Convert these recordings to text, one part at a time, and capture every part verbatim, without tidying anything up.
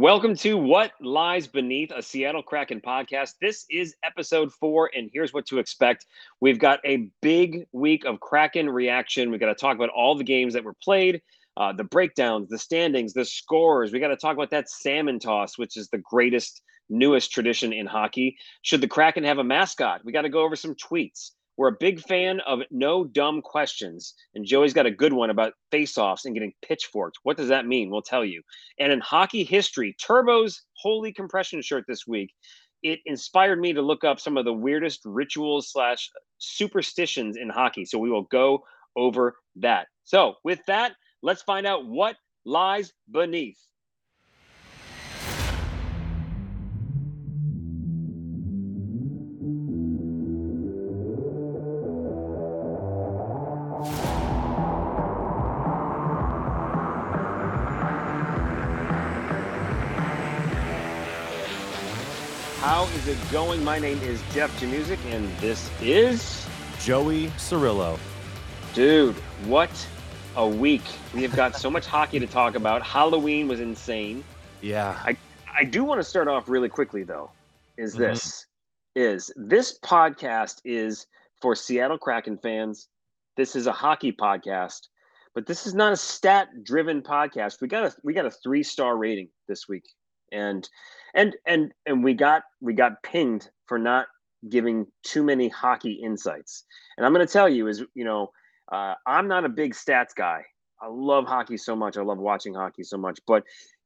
Welcome to What Lies Beneath, a Seattle Kraken podcast. This is episode four, and here's what to expect. We've got a big week of Kraken reaction. We've got to talk about all the games that were played, uh, the breakdowns, the standings, the scores. We got to talk about that salmon toss, which is the greatest, newest tradition in hockey. Should the Kraken have a mascot? We got to go over some tweets. We're a big fan of no dumb questions, and Joey's got a good one about face-offs and getting pitchforked. What does that mean? We'll tell you. And in hockey history, Turbo's Holy Compression shirt this week. It inspired me to look up some of the weirdest rituals slash superstitions in hockey, so we will go over that. So with that, let's find out what lies beneath. How is it going? My name is Jeff Januzik, and this is Joey Cirillo. Dude, what a week. We have got so much hockey to talk about. Halloween was insane. Yeah. I, I do want to start off really quickly, though, is mm-hmm. this. Is this podcast is for Seattle Kraken fans. This is a hockey podcast, but this is not a stat-driven podcast. We got a we got a three-star rating this week. And and and and we got we got pinged for not giving too many hockey insights. And I'm going to tell you is, you know, uh, I'm not a big stats guy. I love hockey so much. I love watching hockey so much. But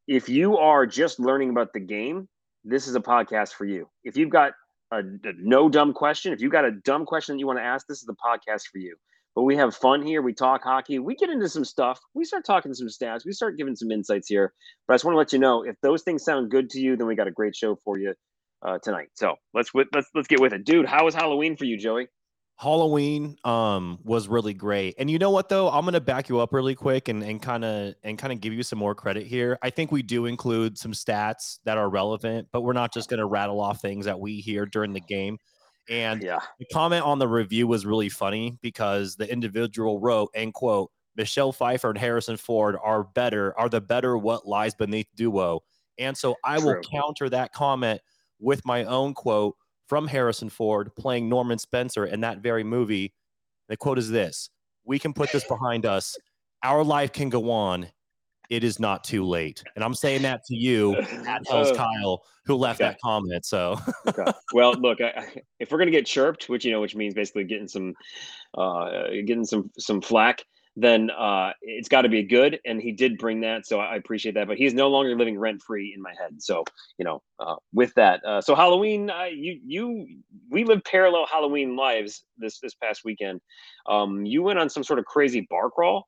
if you are just learning about the game, this is a podcast for you. If you've got a, a no dumb question, if you've got a dumb question that you want to ask, this is the podcast for you. But we have fun here. We talk hockey. We get into some stuff. We start talking some stats. We start giving some insights here. But I just want to let you know, if those things sound good to you, then we got a great show for you uh, tonight. So let's let's let's get with it, dude. How was Halloween for you, Joey? Halloween um, was really great. And you know what, though? I'm going to back you up really quick and and kind of and kind of give you some more credit here. I think we do include some stats that are relevant, but we're not just going to rattle off things that we hear during the game. And yeah. The comment on the review was really funny because the individual wrote, end quote, Michelle Pfeiffer and Harrison Ford are better, are the better What Lies Beneath duo. And so I True. will counter that comment with my own quote from Harrison Ford playing Norman Spencer in that very movie. The quote is this: we can put this behind us. Our life can go on. It is not too late. And I'm saying that to you, at Hell's oh. Kyle, who left okay. that comment. So, okay. Well, look, I, I, if we're going to get chirped, which, you know, which means basically getting some, uh, getting some, some flack, then uh, it's got to be good. And he did bring that. So I appreciate that, but he's no longer living rent free in my head. So, you know, uh, with that, uh, so Halloween, uh, you, you, we lived parallel Halloween lives this, this past weekend. Um, you went on some sort of crazy bar crawl.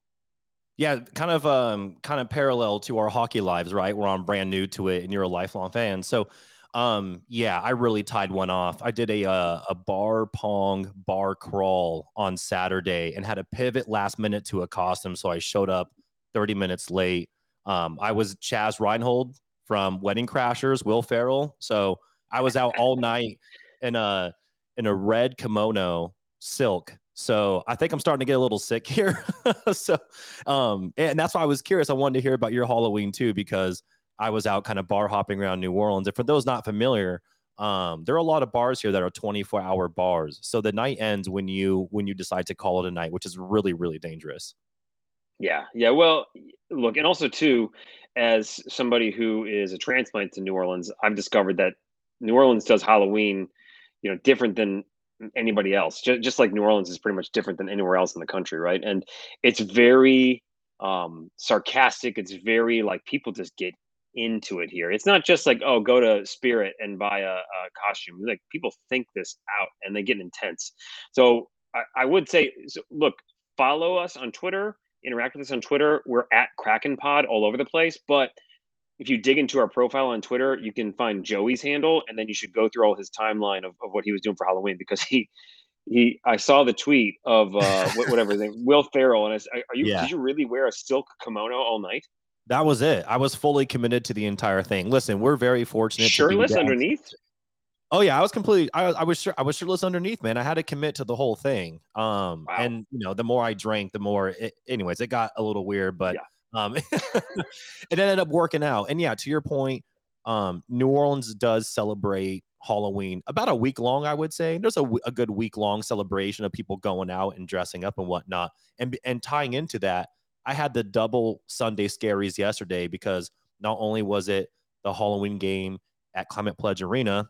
Yeah, kind of um, kind of parallel to our hockey lives, right? Where I'm brand new to it, and you're a lifelong fan. So, um, yeah, I really tied one off. I did a uh, a bar pong bar crawl on Saturday and had a pivot last minute to a costume, so I showed up thirty minutes late. Um, I was Chaz Reinhold from Wedding Crashers, Will Ferrell. So I was out all night in a in a red kimono, silk. So I think I'm starting to get a little sick here. so, um, and that's why I was curious. I wanted to hear about your Halloween too, because I was out kind of bar hopping around New Orleans. And for those not familiar, um, there are a lot of bars here that are twenty-four hour bars. So the night ends when you, when you decide to call it a night, which is really, really dangerous. Yeah. Yeah. Well, look, and also too, as somebody who is a transplant to New Orleans, I've discovered that New Orleans does Halloween, you know, different than anybody else. Just, just like New Orleans is pretty much different than anywhere else in the country, right? And it's very um sarcastic. It's very like, people just get into it here. It's not just like, oh, go to Spirit and buy a, a costume. Like, people think this out and they get intense. So I, I would say, so look, follow us on Twitter, interact with us on Twitter. We're at Kraken Pod all over the place, but if you dig into our profile on Twitter, you can find Joey's handle, and then you should go through all his timeline of, of what he was doing for Halloween, because he, he, I saw the tweet of uh, whatever his name, Will Ferrell, and I said, "Are you? Yeah. Did you really wear a silk kimono all night?" That was it. I was fully committed to the entire thing. Listen, we're very fortunate. Shirtless to be underneath. Oh yeah, I was completely. I, I was sure. I was shirtless underneath, man. I had to commit to the whole thing. Um, wow. And you know, the more I drank, the more. It, anyways, it got a little weird, but. Yeah. Um, it ended up working out. And yeah, to your point, Um, New Orleans does celebrate Halloween about a week long, I would say. There's a, a good week long celebration of people going out and dressing up and whatnot. And and tying into that, I had the double Sunday scaries yesterday because not only was it the Halloween game at Climate Pledge Arena,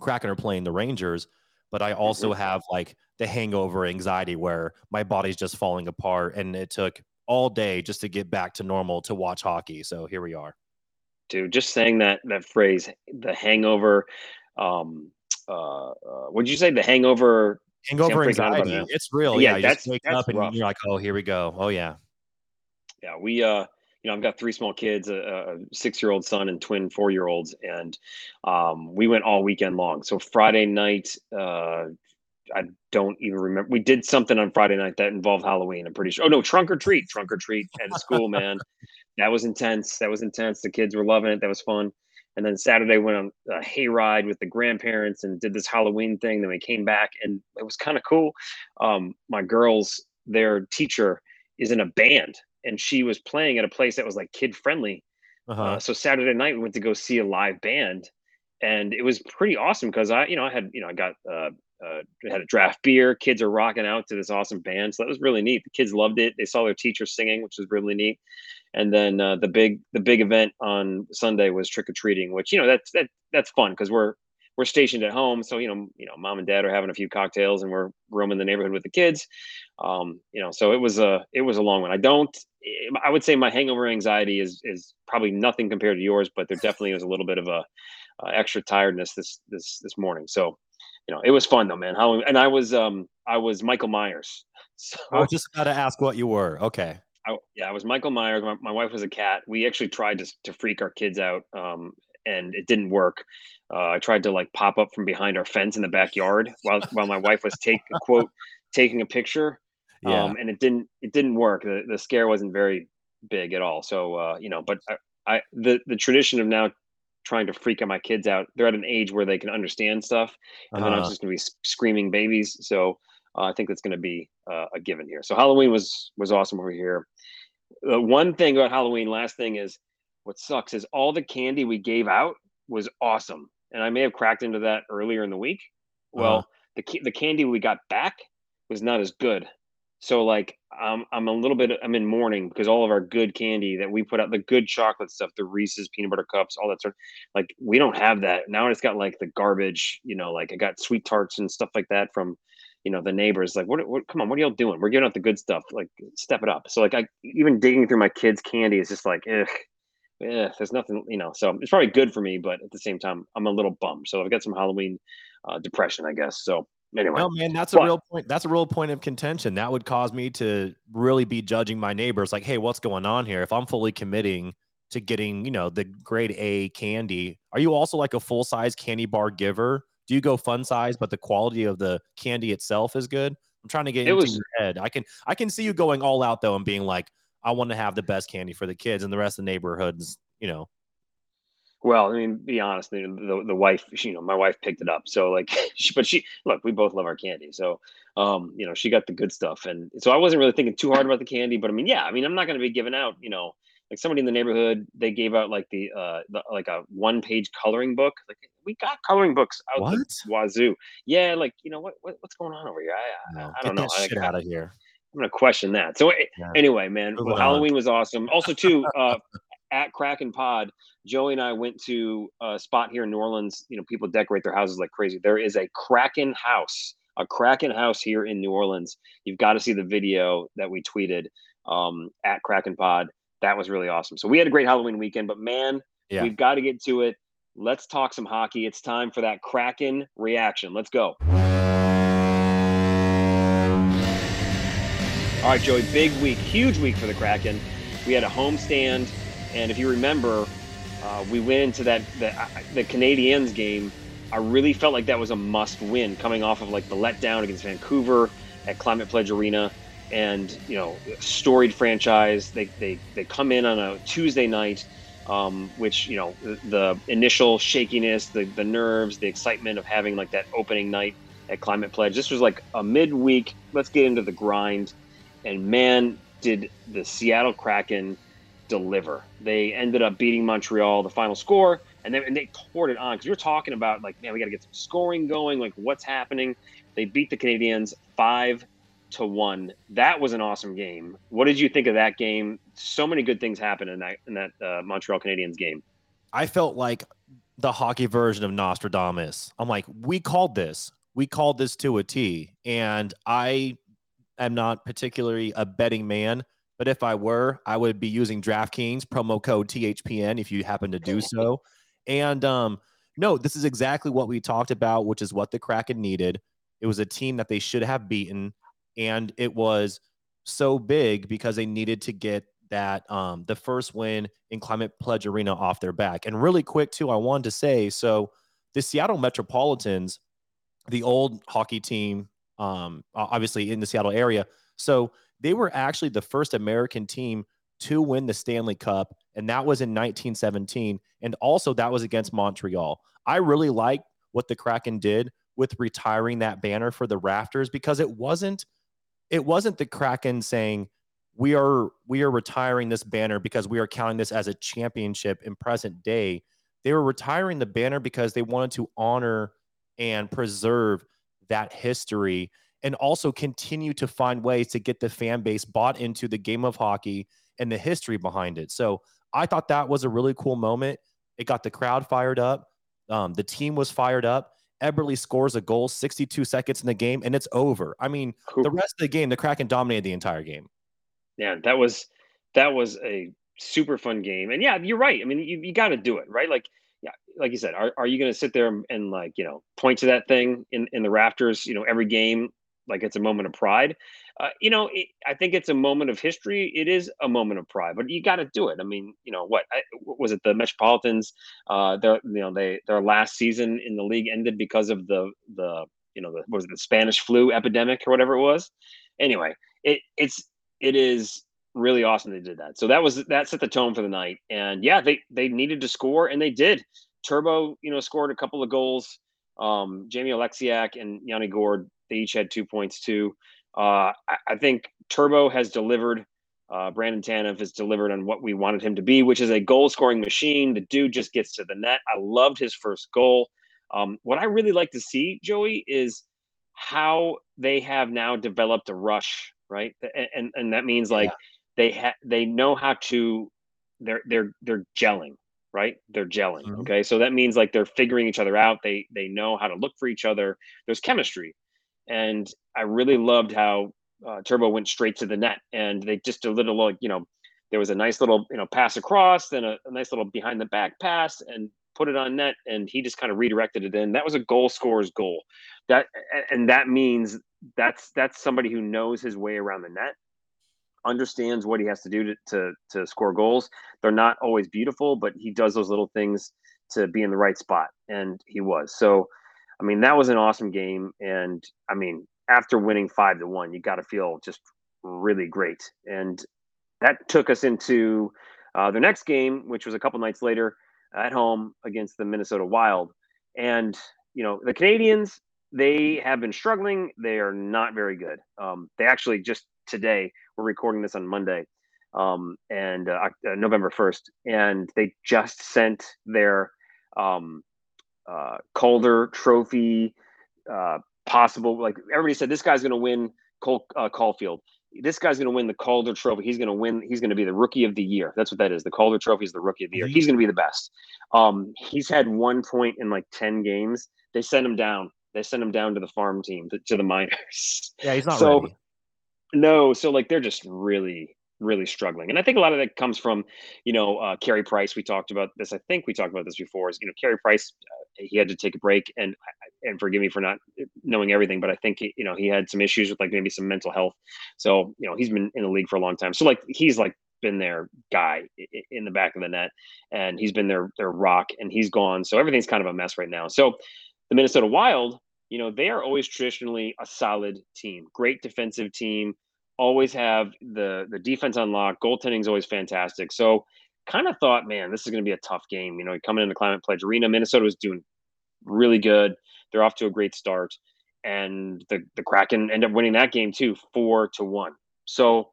Kraken are playing the Rangers, but I also have like the hangover anxiety where my body's just falling apart, and it took all day just to get back to normal to watch hockey. So here we are. Dude, just saying that that phrase, the hangover, um, uh, uh, would you say the hangover? Hangover anxiety. It it's real. Yeah, yeah, that's, you just wake that's up rough. And you're like, oh, here we go. Oh, yeah. Yeah, we, uh, you know, I've got three small kids, a, a six-year-old son and twin four-year-olds, and um, we went all weekend long. So Friday night, uh, I don't even remember. We did something on Friday night that involved Halloween, I'm pretty sure. Oh, no, trunk or treat, trunk or treat at school, man. That was intense. That was intense. The kids were loving it. That was fun. And then Saturday went on a hayride with the grandparents and did this Halloween thing. Then we came back, and it was kind of cool. Um, my girls, their teacher is in a band, and she was playing at a place that was like kid friendly. Uh-huh. Uh, so Saturday night we went to go see a live band, and it was pretty awesome because I, you know, I had, you know, I got uh, uh, had a draft beer. Kids are rocking out to this awesome band, so that was really neat. The kids loved it. They saw their teacher singing, which was really neat. And then uh, the big the big event on Sunday was trick or treating, which, you know, that's that that's fun because we're we're stationed at home, so you know you know mom and dad are having a few cocktails and we're roaming the neighborhood with the kids. Um, you know, so it was a it was a long one. I don't. I would say my hangover anxiety is is probably nothing compared to yours, but there definitely is a little bit of a uh, extra tiredness this this this morning. So, you know, it was fun though, man. Halloween, and I was um I was Michael Myers. So I was just about to ask what you were. Okay. I, yeah, I was Michael Myers. My, my wife was a cat. We actually tried to to freak our kids out, um, and it didn't work. Uh, I tried to like pop up from behind our fence in the backyard while while my wife was take quote taking a picture. Yeah. Um, and it didn't, it didn't work. The the scare wasn't very big at all. So, uh, you know, but I, I, the, the tradition of now trying to freak out my kids out, they're at an age where they can understand stuff, and uh-huh. then I'm just gonna be screaming babies. So uh, I think that's going to be uh, a given here. So Halloween was, was awesome over here. The one thing about Halloween, last thing is what sucks is all the candy we gave out was awesome. And I may have cracked into that earlier in the week. Well, uh-huh. the the candy we got back was not as good. So like um, I'm a little bit, I'm in mourning because all of our good candy that we put out, the good chocolate stuff, the Reese's peanut butter cups, all that sort of, like we don't have that. Now it's got like the garbage, you know, like I got sweet tarts and stuff like that from, you know, the neighbors. Like what, what come on, what are y'all doing? We're giving out the good stuff, like step it up. So like I even digging through my kids' candy is just like, ugh, ugh, there's nothing, you know, so it's probably good for me, but at the same time, I'm a little bummed. So I've got some Halloween uh, depression, I guess. So. Anyway, no, man, that's but, a real point. That's a real point of contention. That would cause me to really be judging my neighbors like, hey, what's going on here? If I'm fully committing to getting, you know, the grade A candy, are you also like a full size candy bar giver? Do you go fun size, but the quality of the candy itself is good? I'm trying to get it into was, your head. I can I can see you going all out, though, and being like, I want to have the best candy for the kids and the rest of the neighborhoods, you know. Well, I mean, be honest, the, the, the wife, she, you know, my wife picked it up. So like, she, but she, look, we both love our candy. So, um, you know, she got the good stuff. And so I wasn't really thinking too hard about the candy, but I mean, yeah, I mean, I'm not going to be giving out, you know, like somebody in the neighborhood, they gave out like the, uh, the, like a one page coloring book. Like we got coloring books out what? The wazoo. Yeah. Like, you know, what, what what's going on over here? I, no, I, I don't know. Get that shit out of here. I'm going to question that. So yeah. Anyway, man, well, Halloween was awesome. Also too, uh, at Kraken Pod, Joey and I went to a spot here in New Orleans. You know, people decorate their houses like crazy. There is a Kraken house, a Kraken house here in New Orleans. You've got to see the video that we tweeted um, at Kraken Pod. That was really awesome. So we had a great Halloween weekend, but man, yeah. We've got to get to it. Let's talk some hockey. It's time for that Kraken reaction. Let's go. All right, Joey, big week, huge week for the Kraken. We had a homestand. And if you remember, uh, we went into that the, uh, the Canadiens game. I really felt like that was a must-win, coming off of like the letdown against Vancouver at Climate Pledge Arena, and you know, storied franchise. They they they come in on a Tuesday night, um, which you know the, the initial shakiness, the the nerves, the excitement of having like that opening night at Climate Pledge. This was like a midweek. Let's get into the grind, and man, did the Seattle Kraken deliver. They ended up beating Montreal. The final score And then and they poured it on, because we were talking about, like, man, we got to get some scoring going, like, what's happening? They beat the Canadiens five to one. That was an awesome game. What did you think of that game? So many good things happened in that in that uh, Montreal Canadiens game. I felt like the hockey version of Nostradamus. I'm like, we called this. We called this to a T. And I am not particularly a betting man, but if I were, I would be using DraftKings promo code T H P N if you happen to do so. And um, no, this is exactly what we talked about, which is what the Kraken needed. It was a team that they should have beaten, and it was so big because they needed to get that um, the first win in Climate Pledge Arena off their back. And really quick, too, I wanted to say, so the Seattle Metropolitans, the old hockey team, um, obviously in the Seattle area, so they were actually the first American team to win the Stanley Cup, and that was in nineteen seventeen, and also that was against Montreal. I really liked what the Kraken did with retiring that banner for the rafters, because it wasn't it wasn't the Kraken saying, we are we are retiring this banner because we are counting this as a championship in present day. They were retiring the banner because they wanted to honor and preserve that history, and also continue to find ways to get the fan base bought into the game of hockey and the history behind it. So I thought that was a really cool moment. It got the crowd fired up. Um, the team was fired up. Eberle scores a goal, sixty-two seconds in the game, and it's over. I mean, cool. The rest of the game, the Kraken dominated the entire game. Yeah, that was that was a super fun game. And yeah, you're right. I mean, you, you got to do it, right? Like, yeah, like you said, are are you going to sit there and, and like, you know, point to that thing in, in the rafters, you know, every game, like it's a moment of pride? Uh, you know, it, I think it's a moment of history. It is a moment of pride, but you got to do it. I mean, you know, what I, was it? The Metropolitans, uh, their, you know, they their last season in the league ended because of the the you know the what was it, the Spanish flu epidemic or whatever it was. Anyway, it it's it is really awesome they did that. So that was that set the tone for the night, and yeah, they they needed to score, and they did. Turbo, you know, scored a couple of goals. Um, Jamie Oleksiak and Yanni Gourde, they each had two points too. Uh, I, I think Turbo has delivered. Uh, Brandon Tanev has delivered on what we wanted him to be, which is a goal-scoring machine. The dude just gets to the net. I loved his first goal. Um, what I really like to see, Joey, is how they have now developed a rush, right? And and, and that means like yeah. they ha- they know how to. They're they're they're gelling, right? They're gelling. Mm-hmm. Okay, so that means like they're figuring each other out. They they know how to look for each other. There's chemistry. And I really loved how uh, Turbo went straight to the net, and they just a little, like, you know, there was a nice little, you know, pass across, then a, a nice little behind the back pass, and put it on net, and he just kind of redirected it in. That was a goal scorer's goal. That and that means that's that's somebody who knows his way around the net, understands what he has to do to to, to score goals. They're not always beautiful, but he does those little things to be in the right spot, and he was. So I mean, that was an awesome game. And I mean, after winning five to one, you got to feel just really great. And that took us into uh, the next game, which was a couple nights later at home against the Minnesota Wild. And, you know, the Canadiens, they have been struggling. They are not very good. Um, they actually just today, we're recording this on Monday um, and uh, uh, November first. And they just sent their, um, Uh, Calder Trophy, uh, possible. Like everybody said, this guy's going to win Col- uh, Caulfield. This guy's going to win the Calder Trophy. He's going to win. He's going to be the Rookie of the Year. That's what that is. The Calder Trophy is the Rookie of the Year. He's going to be the best. Um, he's had one point in like ten games. They sent him down. They sent him down to the farm team, to, to the minors. Yeah, he's not so, ready. No, so like they're just really. really struggling. And I think a lot of that comes from, you know, uh, Carey Price. We talked about this. I think we talked about this before is, you know, Carey Price, uh, he had to take a break, and, and forgive me for not knowing everything, but I think, he, you know, he had some issues with like maybe some mental health. So, you know, he's been in the league for a long time. So like, he's like been their guy in the back of the net, and he's been their, their rock, and he's gone. So everything's kind of a mess right now. So the Minnesota Wild, you know, they are always traditionally a solid team, great defensive team, always have the the defense on lock. Goaltending is always fantastic. So kind of thought, man, this is going to be a tough game. You know, coming into Climate Pledge Arena, Minnesota was doing really good. They're off to a great start. And the, the Kraken end up winning that game too, four to one. So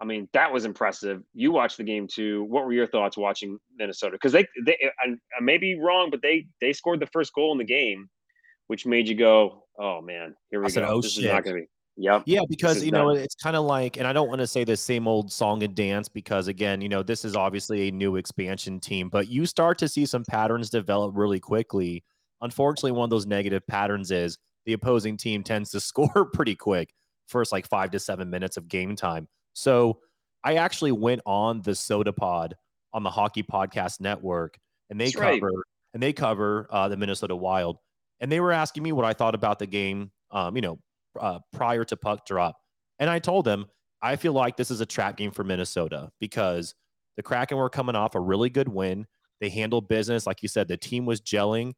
I mean, that was impressive. You watched the game too. What were your thoughts watching Minnesota? Because they, they, I, I may be wrong, but they they scored the first goal in the game, which made you go, "Oh man, here we I go. Said, oh, this shit. Is not going to be." Yep. Yeah, because, you know, it's kind of like, and I don't want to say the same old song and dance because, again, you know, this is obviously a new expansion team, but you start to see some patterns develop really quickly. Unfortunately, one of those negative patterns is the opposing team tends to score pretty quick, first like five to seven minutes of game time. So I actually went on the Soda Pod on the Hockey Podcast Network, and they That's cover right. and they cover uh, the Minnesota Wild, and they were asking me what I thought about the game. Um, you know. Uh, prior to puck drop. And I told them, I feel like this is a trap game for Minnesota because the Kraken were coming off a really good win. They handled business. Like you said, the team was gelling.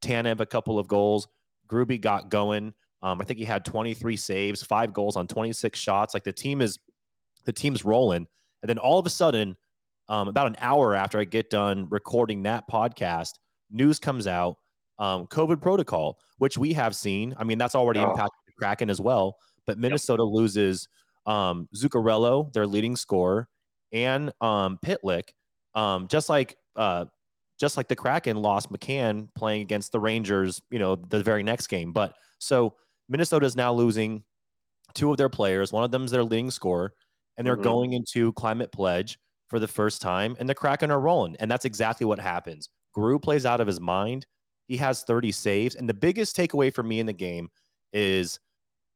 Tanev, a couple of goals. Gruby got going. Um, I think he had twenty-three saves, five goals on twenty-six shots. Like the team is, the team's rolling. And then all of a sudden, um, about an hour after I get done recording that podcast, news comes out, um, COVID protocol, which we have seen. I mean, that's already oh. impacted Kraken as well, but Minnesota yep. loses um, Zuccarello, their leading scorer, and um, Pitlick. Um, just like uh, just like the Kraken lost McCann playing against the Rangers, you know, the very next game. But so Minnesota is now losing two of their players. One of them is their leading scorer, and they're mm-hmm. going into Climate Pledge for the first time. And the Kraken are rolling, and that's exactly what happens. Gru plays out of his mind. He has thirty saves, and the biggest takeaway for me in the game is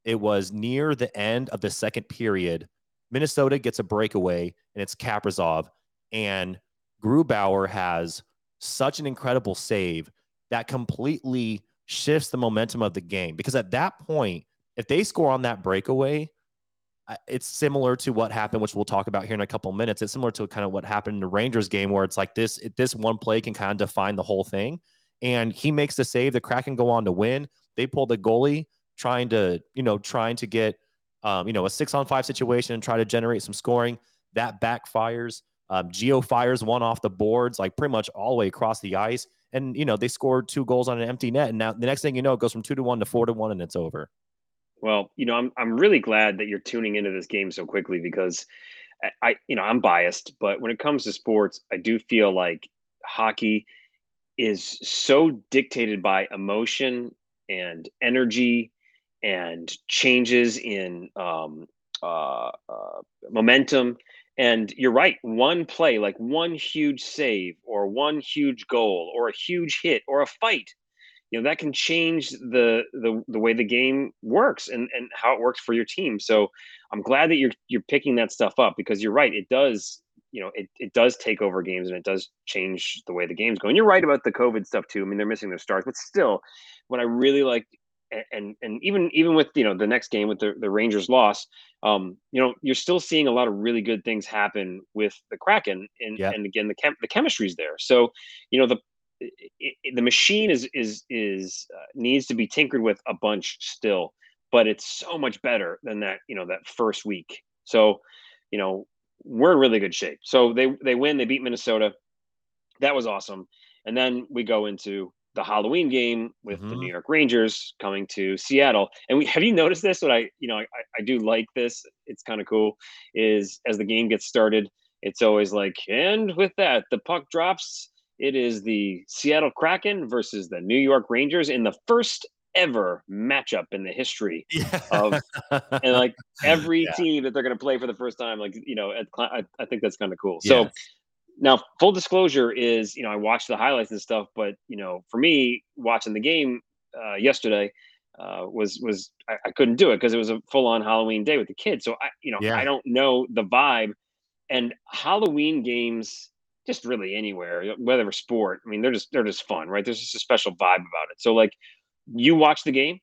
it was near the end of the second period. Minnesota gets a breakaway, and it's Kaprizov. And Grubauer has such an incredible save that completely shifts the momentum of the game. Because at that point, if they score on that breakaway, it's similar to what happened, which we'll talk about here in a couple minutes. It's similar to kind of what happened in the Rangers game, where it's like this, this one play can kind of define the whole thing. And he makes the save. The Kraken go on to win. They pull the goalie, trying to, you know, trying to get, um, you know, a six on five situation and try to generate some scoring. That backfires. Um, Geo fires one off the boards, like pretty much all the way across the ice. And, you know, they scored two goals on an empty net. And now the next thing you know, it goes from two to one to four to one, and it's over. Well, you know, I'm I'm really glad that you're tuning into this game so quickly because I, I you know, I'm biased, but when it comes to sports, I do feel like hockey is so dictated by emotion and energy and changes in um, uh, uh, momentum. And you're right. One play, like one huge save or one huge goal or a huge hit or a fight, you know, that can change the the, the way the game works and, and how it works for your team. So I'm glad that you're you're picking that stuff up because you're right. It does, you know, it, it does take over games and it does change the way the game's going. You're right about the COVID stuff too. I mean, they're missing their starts, but still what I really like, And and even even with, you know, the next game with the, the Rangers loss, um, you know, you're still seeing a lot of really good things happen with the Kraken. And, yeah. and again, the chem- the chemistry's there. So, you know, the it, the machine is is is uh, needs to be tinkered with a bunch still, but it's so much better than that, you know, that first week. So, you know, we're in really good shape. So they they win, they beat Minnesota. That was awesome. And then we go into the Halloween game with mm-hmm. the New York Rangers coming to Seattle. And we, have you noticed this? What I, you know, I, I do like this. It's kind of cool is as the game gets started, it's always like, and with that, the puck drops. It is the Seattle Kraken versus the New York Rangers in the first ever matchup in the history yeah. of, and like every yeah. team that they're going to play for the first time. Like, you know, at, I, I think that's kind of cool. Yes. So, now, full disclosure is, you know, I watched the highlights and stuff, but, you know, for me, watching the game uh, yesterday uh, was, was I, I couldn't do it because it was a full-on Halloween day with the kids. So, I, you know, yeah. I don't know the vibe. And Halloween games, just really anywhere, whether sport, I mean, they're just, they're just fun, right? There's just a special vibe about it. So, like, you watched the game?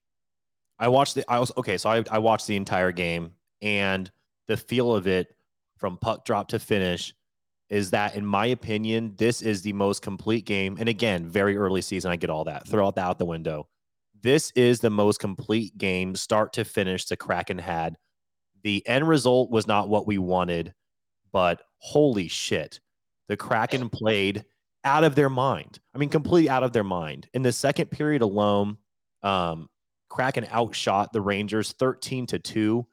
I watched the – I was okay, so I, I watched the entire game, and the feel of it from puck drop to finish – is that, in my opinion, this is the most complete game. And again, very early season, I get all that. Throw that out the window. This is the most complete game, start to finish, the Kraken had. The end result was not what we wanted, but holy shit. The Kraken played out of their mind. I mean, completely out of their mind. In the second period alone, um, Kraken outshot the Rangers thirteen to two.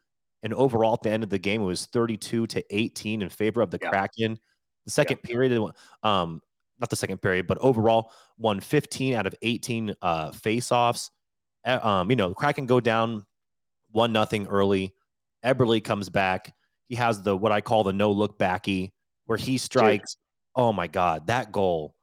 And overall, at the end of the game, it was thirty-two to eighteen in favor of the yeah. Kraken. The second yeah. period, um, not the second period, but overall, won fifteen out of eighteen uh, faceoffs. Uh, um, you know, the Kraken go down one nothing early. Eberle comes back. He has the what I call the no look backy, where he strikes. Dude. Oh my God, that goal,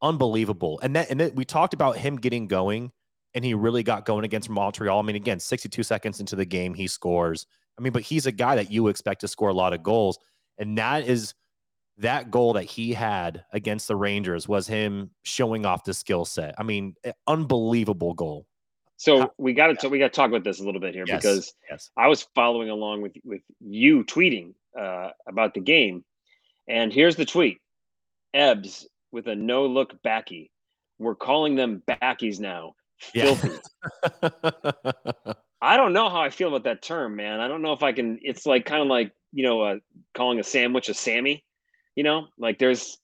unbelievable! And that and that, we talked about him getting going, and he really got going against Montreal. I mean, again, sixty-two seconds into the game, he scores. I mean, but he's a guy that you expect to score a lot of goals. And that is that goal that he had against the Rangers was him showing off the skill set. I mean, unbelievable goal. So we got to yeah. we got to talk about this a little bit here yes. because yes. I was following along with, with you tweeting uh, about the game. And here's the tweet. Ebbs with a no-look backy. We're calling them backies now. Yeah. Filthy. I don't know how I feel about that term, man. I don't know if I can. It's like kind of like, you know, uh, calling a sandwich a Sammy, you know, like there's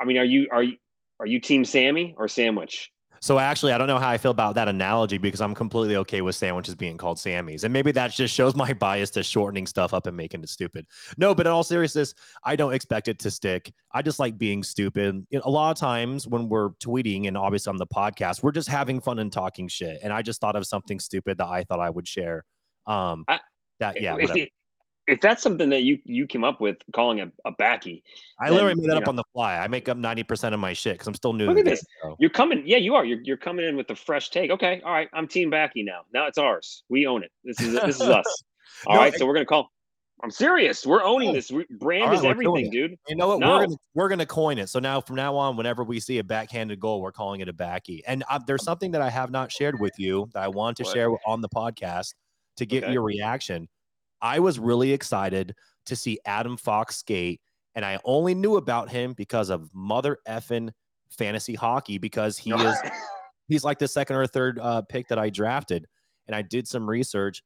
I mean, are you are you are you team Sammy or sandwich? So actually, I don't know how I feel about that analogy because I'm completely okay with sandwiches being called Sammys. And maybe that just shows my bias to shortening stuff up and making it stupid. No, but in all seriousness, I don't expect it to stick. I just like being stupid. You know, a lot of times when we're tweeting and obviously on the podcast, we're just having fun and talking shit. And I just thought of something stupid that I thought I would share. Um, I, that yeah. If, if that's something that you, you came up with, calling a, a backy. I then, literally made that up know. on the fly. I make up ninety percent of my shit because I'm still new. Look at this. Show. You're coming. Yeah, you are. You're, you're coming in with a fresh take. Okay. All right. I'm team backy now. Now it's ours. We own it. This is this is us. All no, right. I, so we're going to call. I'm serious. We're owning this. We, brand right, is everything, dude. You know what? No. We're gonna, we're going to coin it. So now from now on, whenever we see a backhanded goal, we're calling it a backy. And uh, there's something that I have not shared with you that I want to what? share on the podcast to get okay. your reaction. I was really excited to see Adam Fox skate, and I only knew about him because of mother effing fantasy hockey because he is he's like the second or third uh, pick that I drafted, and I did some research,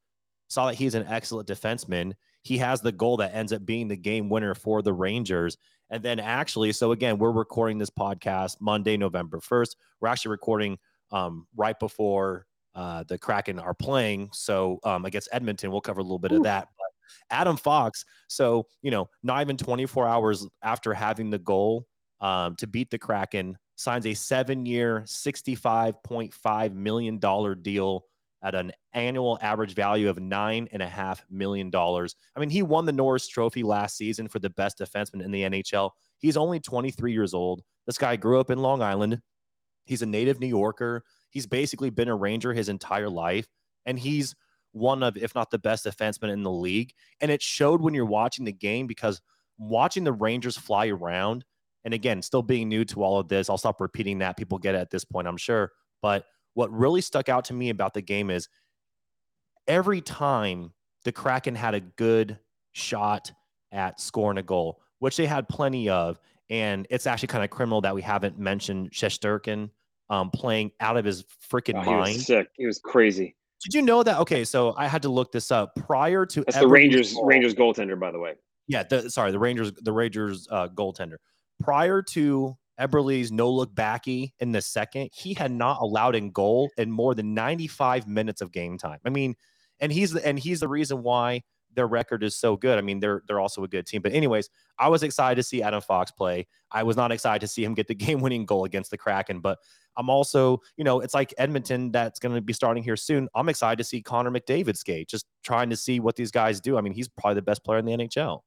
saw that he's an excellent defenseman. He has the goal that ends up being the game winner for the Rangers, and then actually, so again, we're recording this podcast Monday, November first. We're actually recording um, right before Uh, the Kraken are playing. So um, against Edmonton, we'll cover a little bit Ooh. of that. But Adam Fox, so, you know, not even twenty-four hours after having the goal um, to beat the Kraken, signs a seven-year, sixty-five point five million dollars deal at an annual average value of nine point five million dollars. I mean, he won the Norris Trophy last season for the best defenseman in the N H L. He's only twenty-three years old. This guy grew up in Long Island. He's a native New Yorker. He's basically been a Ranger his entire life, and he's one of, if not the best defenseman in the league. And it showed when you're watching the game because watching the Rangers fly around, and again, still being new to all of this, I'll stop repeating that. People get it at this point, I'm sure. But what really stuck out to me about the game is every time the Kraken had a good shot at scoring a goal, which they had plenty of, and it's actually kind of criminal that we haven't mentioned Shesterkin Um, playing out of his freaking oh, mind. He was sick. He was crazy. Did you know that? Okay, so I had to look this up. Prior to that's the Rangers goal, Rangers goaltender, by the way. Yeah, the, sorry, the Rangers the Rangers uh, goaltender. Prior to Eberle's no look backy in the second, he had not allowed in goal in more than ninety-five minutes of game time. I mean, and he's and he's the reason why their record is so good. I mean, they're they're also a good team. But anyways, I was excited to see Adam Fox play. I was not excited to see him get the game-winning goal against the Kraken, but I'm also, you know, it's like Edmonton that's going to be starting here soon. I'm excited to see Connor McDavid skate, just trying to see what these guys do. I mean, he's probably the best player in the N H L.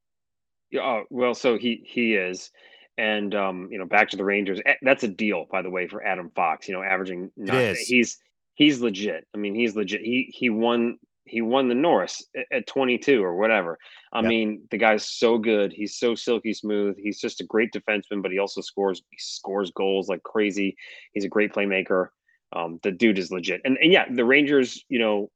Yeah, oh, well, so he he is. And, um, you know, back to the Rangers. That's a deal, by the way, for Adam Fox, you know, averaging. Not, it is. He's he's legit. I mean, he's legit. He he won he won the Norris at twenty-two or whatever. I yeah. mean, the guy's so good. He's so silky smooth. He's just a great defenseman, but he also scores, he scores goals like crazy. He's a great playmaker. Um, the dude is legit. And, and yeah, the Rangers, you know,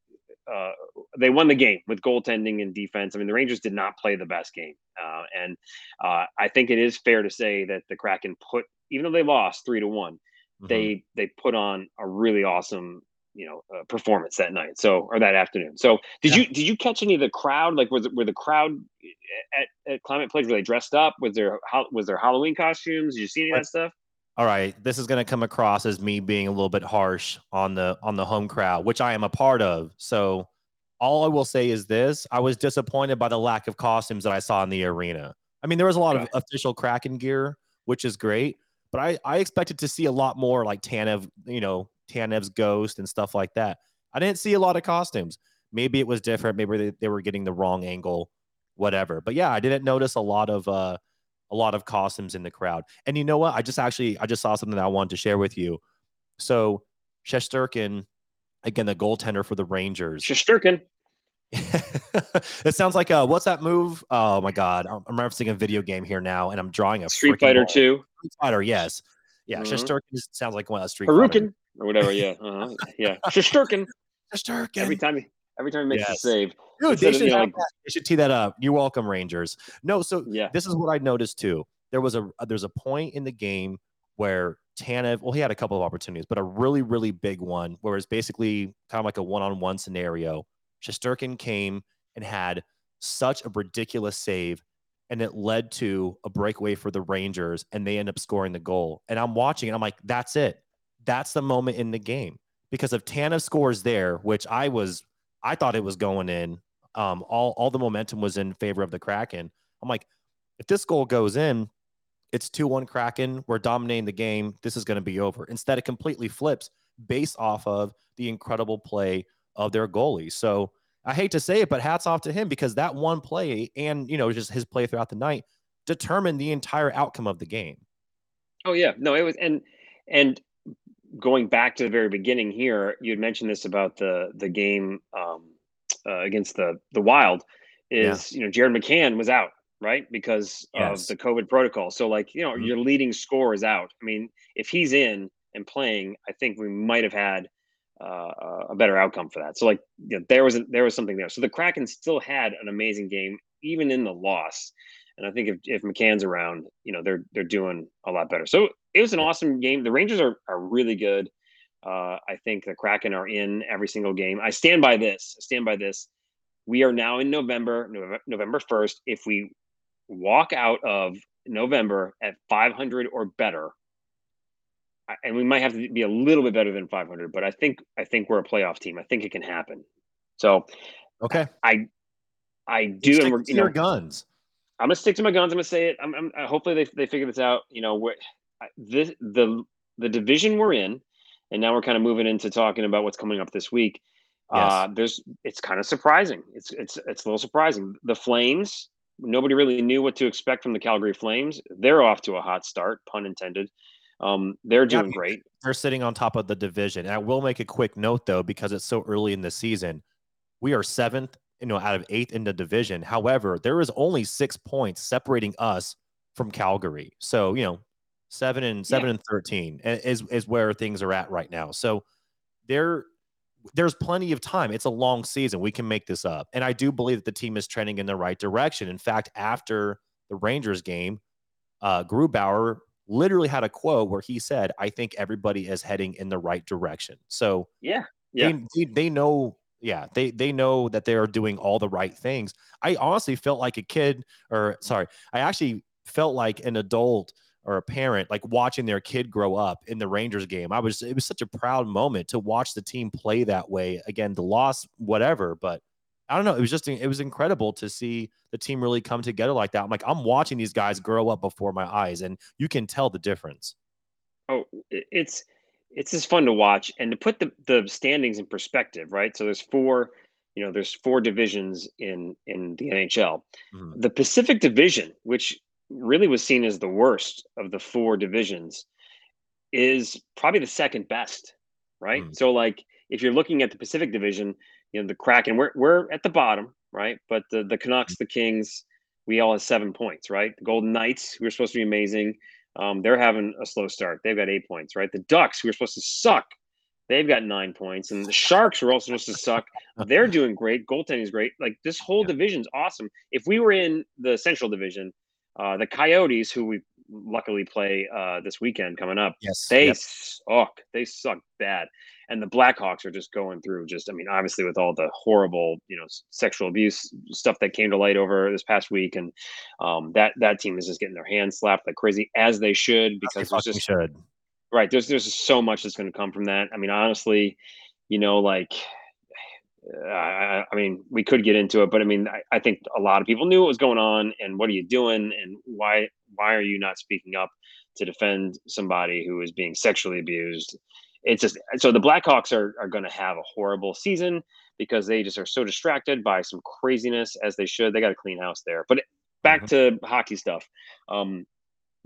uh, they won the game with goaltending and defense. I mean, the Rangers did not play the best game. Uh, and uh, I think it is fair to say that the Kraken put, even though they lost three to one, mm-hmm. they, they put on a really awesome, you know, uh, performance that night. So, or that afternoon. So did yeah. you, did you catch any of the crowd? Like, was it, were the crowd at, at Climate Pledge, were they dressed up? Was there, how was there Halloween costumes? Did you see any of that stuff? All right. This is going to come across as me being a little bit harsh on the, on the home crowd, which I am a part of. So All I will say is this. I was disappointed by the lack of costumes that I saw in the arena. I mean, there was a lot of official Kraken gear, which is great, but I, I expected to see a lot more like Tanev, you know, Tanev's ghost and stuff like that. I didn't see a lot of costumes. Maybe it was different. Maybe they, they were getting the wrong angle, whatever. But yeah, I didn't notice a lot of uh, a lot of costumes in the crowd. And you know what? I just actually, I just saw something that I wanted to share with you. So Shesterkin, again, the goaltender for the Rangers. Shesterkin. It sounds like uh what's that move? Oh my god, I'm, I'm referencing a video game here now, and I'm drawing a Street Fighter two. Street Fighter, yes, yeah. Mm-hmm. Shesterkin sounds like one of Street Harukin Fighter or whatever. Yeah, uh-huh. Yeah. Shesterkin. Shesterkin. Every time he, every time he makes yes. a save, dude. They should, of, you know, like... they should tee that up. You're welcome, Rangers. No, so yeah. This is what I noticed too. There was a there's a point in the game where Tanev, well, he had a couple of opportunities, but a really, really big one where it's basically kind of like a one-on-one scenario. Shesterkin came and had such a ridiculous save, and it led to a breakaway for the Rangers, and they end up scoring the goal. And I'm watching, and I'm like, that's it. That's the moment in the game. Because if Tanev scores there, which I was, I thought it was going in, um, all, all the momentum was in favor of the Kraken. I'm like, if this goal goes in, it's two one Kraken. We're dominating the game. This is going to be over. Instead, it completely flips based off of the incredible play of their goalie. So I hate to say it, but hats off to him, because that one play and, you know, just his play throughout the night determined the entire outcome of the game. Oh yeah, no, it was. And, and going back to the very beginning here, you had mentioned this about the, the game um, uh, against the, the Wild is, yeah. you know, Jared McCann was out, right? Because yes. of the COVID protocol. So like, you know, mm-hmm. your leading scorer is out. I mean, if he's in and playing, I think we might've had Uh, a better outcome for that. So like, you know, there was a, there was something there. So the Kraken still had an amazing game, even in the loss. And I think if, if McCann's around, you know, they're they're doing a lot better. So it was an awesome game. The Rangers are are really good. Uh, I think the Kraken are in every single game. I stand by this. I stand by this. We are now in November, November first. If we walk out of November at five hundred or better, and we might have to be a little bit better than five hundred, but I think I think we're a playoff team. I think it can happen. So, okay, I I do. You stick and we're, to you know, your guns. I'm gonna stick to my guns. I'm gonna say it. I'm, I'm hopefully they they figure this out. You know, what this the the division we're in, and now we're kind of moving into talking about what's coming up this week. Yes. Uh, there's it's kind of surprising. It's it's it's a little surprising. The Flames. Nobody really knew what to expect from the Calgary Flames. They're off to a hot start, pun intended. Um, they're doing yeah, great. They're sitting on top of the division. And I will make a quick note though, because it's so early in the season, we are seventh, you know, out of eighth in the division. However, there is only six points separating us from Calgary. So, you know, seven and seven yeah. and thirteen is, is where things are at right now. So there, there's plenty of time. It's a long season. We can make this up. And I do believe that the team is trending in the right direction. In fact, after the Rangers game, uh, Grubauer literally had a quote where he said, I think everybody is heading in the right direction. So yeah, yeah. They, they know, yeah, they, they know that they are doing all the right things. I honestly felt like a kid or sorry, I actually felt like an adult or a parent, like watching their kid grow up in the Rangers game. I was, it was such a proud moment to watch the team play that way. Again, the loss, whatever, but I don't know. It was just, it was incredible to see the team really come together like that. I'm like, I'm watching these guys grow up before my eyes, and you can tell the difference. Oh, it's, it's just fun to watch and to put the, the standings in perspective, right? So there's four, you know, there's four divisions in, in the N H L, mm-hmm. the Pacific Division, which really was seen as the worst of the four divisions, is probably the second best, right? Mm-hmm. So like, if you're looking at the Pacific Division, you know, the Kraken, we're we're at the bottom, right? But the, the Canucks, the Kings, we all have seven points, right? The Golden Knights, who are supposed to be amazing, um, they're having a slow start. They've got eight points, right? The Ducks, who are supposed to suck, they've got nine points. And the Sharks, who are also supposed to suck, they're doing great. Goaltending is great. Like, this whole yeah. division's awesome. If we were in the Central Division, uh, the Coyotes, who we luckily play uh, this weekend coming up, yes. they yep. suck. They suck bad. And the Blackhawks are just going through just, I mean, obviously with all the horrible, you know, sexual abuse stuff that came to light over this past week. And um, that, that team is just getting their hands slapped like crazy, as they should, because they just, should. Right. There's, there's so much that's going to come from that. I mean, honestly, you know, like I, I mean, we could get into it, but I mean, I, I think a lot of people knew what was going on, and what are you doing, and why why are you not speaking up to defend somebody who is being sexually abused? It's just, so the Blackhawks are, are going to have a horrible season because they just are so distracted by some craziness, as they should. They got a clean house there. But back mm-hmm. to hockey stuff. Um,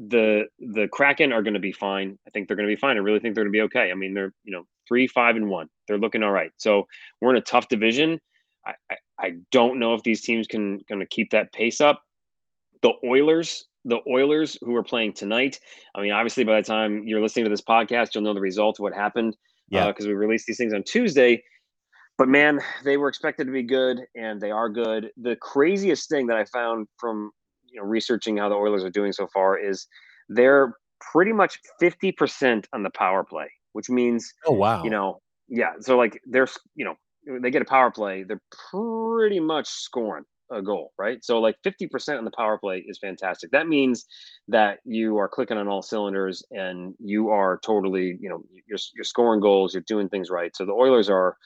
the the Kraken are going to be fine. I think they're going to be fine. I really think they're going to be okay. I mean, they're, you know, three, five, and one. They're looking all right. So we're in a tough division. I I, I don't know if these teams can kind of keep that pace up. The Oilers. The Oilers, who are playing tonight, I mean, obviously, by the time you're listening to this podcast, you'll know the result of what happened. Yeah, because uh, we released these things on Tuesday. But, man, they were expected to be good, and they are good. The craziest thing that I found from, you know, researching how the Oilers are doing so far is they're pretty much fifty percent on the power play, which means, oh wow, you know, yeah. So, like, they're, you know, they get a power play, they're pretty much scoring a goal, right? So like fifty percent on the power play is fantastic. That means that you are clicking on all cylinders and you are totally, you know, you're, you're scoring goals, you're doing things right. So the Oilers are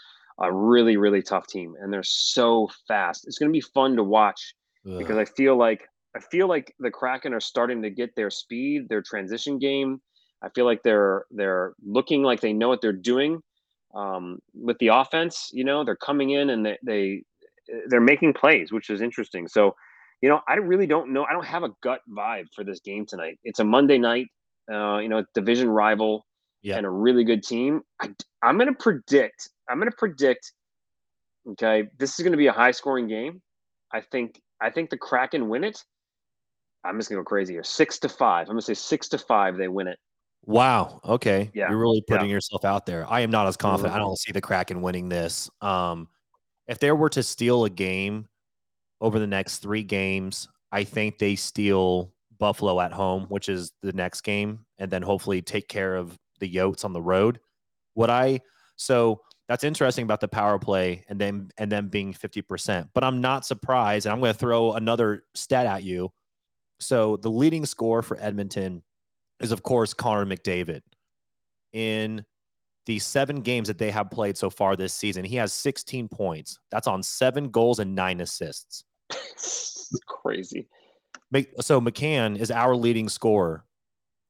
a really, really tough team, and they're so fast. It's going to be fun to watch Ugh. because I feel like, I feel like the Kraken are starting to get their speed, their transition game. I feel like they're, they're looking like they know what they're doing um, with the offense. You know, they're coming in and they, they, they're making plays, which is interesting. So, you know, I really don't know. I don't have a gut vibe for this game tonight. It's a Monday night, uh, you know, division rival yeah. and a really good team. I, I'm going to predict, I'm going to predict, okay, this is going to be a high scoring game. I think, I think the Kraken win it. I'm just going to go crazy here. Six to five. I'm going to say six to five. They win it. Wow. Okay. Yeah. You're really putting yeah. yourself out there. I am not as confident. Mm-hmm. I don't see the Kraken winning this. Um, If they were to steal a game over the next three games, I think they steal Buffalo at home, which is the next game, and then hopefully take care of the Yotes on the road. What I so that's interesting about the power play and then and them being fifty percent. But I'm not surprised, and I'm going to throw another stat at you. So the leading scorer for Edmonton is, of course, Connor McDavid. In the seven games that they have played so far this season, he has sixteen points. That's on seven goals and nine assists. It's crazy. So McCann is our leading scorer.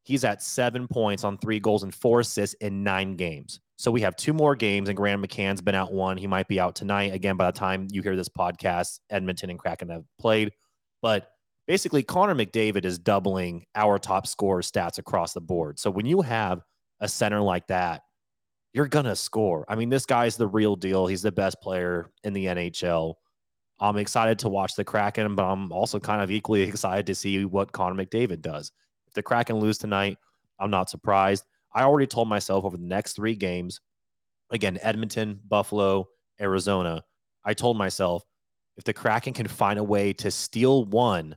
He's at seven points on three goals and four assists in nine games. So we have two more games, and Graham McCann's been out one. He might be out tonight. Again, by the time you hear this podcast, Edmonton and Kraken have played. But basically, Connor McDavid is doubling our top scorer stats across the board. So when you have a center like that, you're going to score. I mean, this guy's the real deal. He's the best player in the N H L. I'm excited to watch the Kraken, but I'm also kind of equally excited to see what Connor McDavid does. If the Kraken lose tonight, I'm not surprised. I already told myself over the next three games, again, Edmonton, Buffalo, Arizona, I told myself if the Kraken can find a way to steal one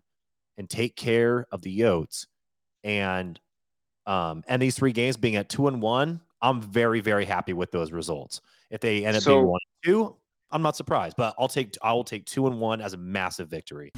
and take care of the Yotes and, um, and these three games being at two and one, I'm very, very happy with those results. If they end up so, being one and two, I'm not surprised, but I'll take I will take two and one as a massive victory.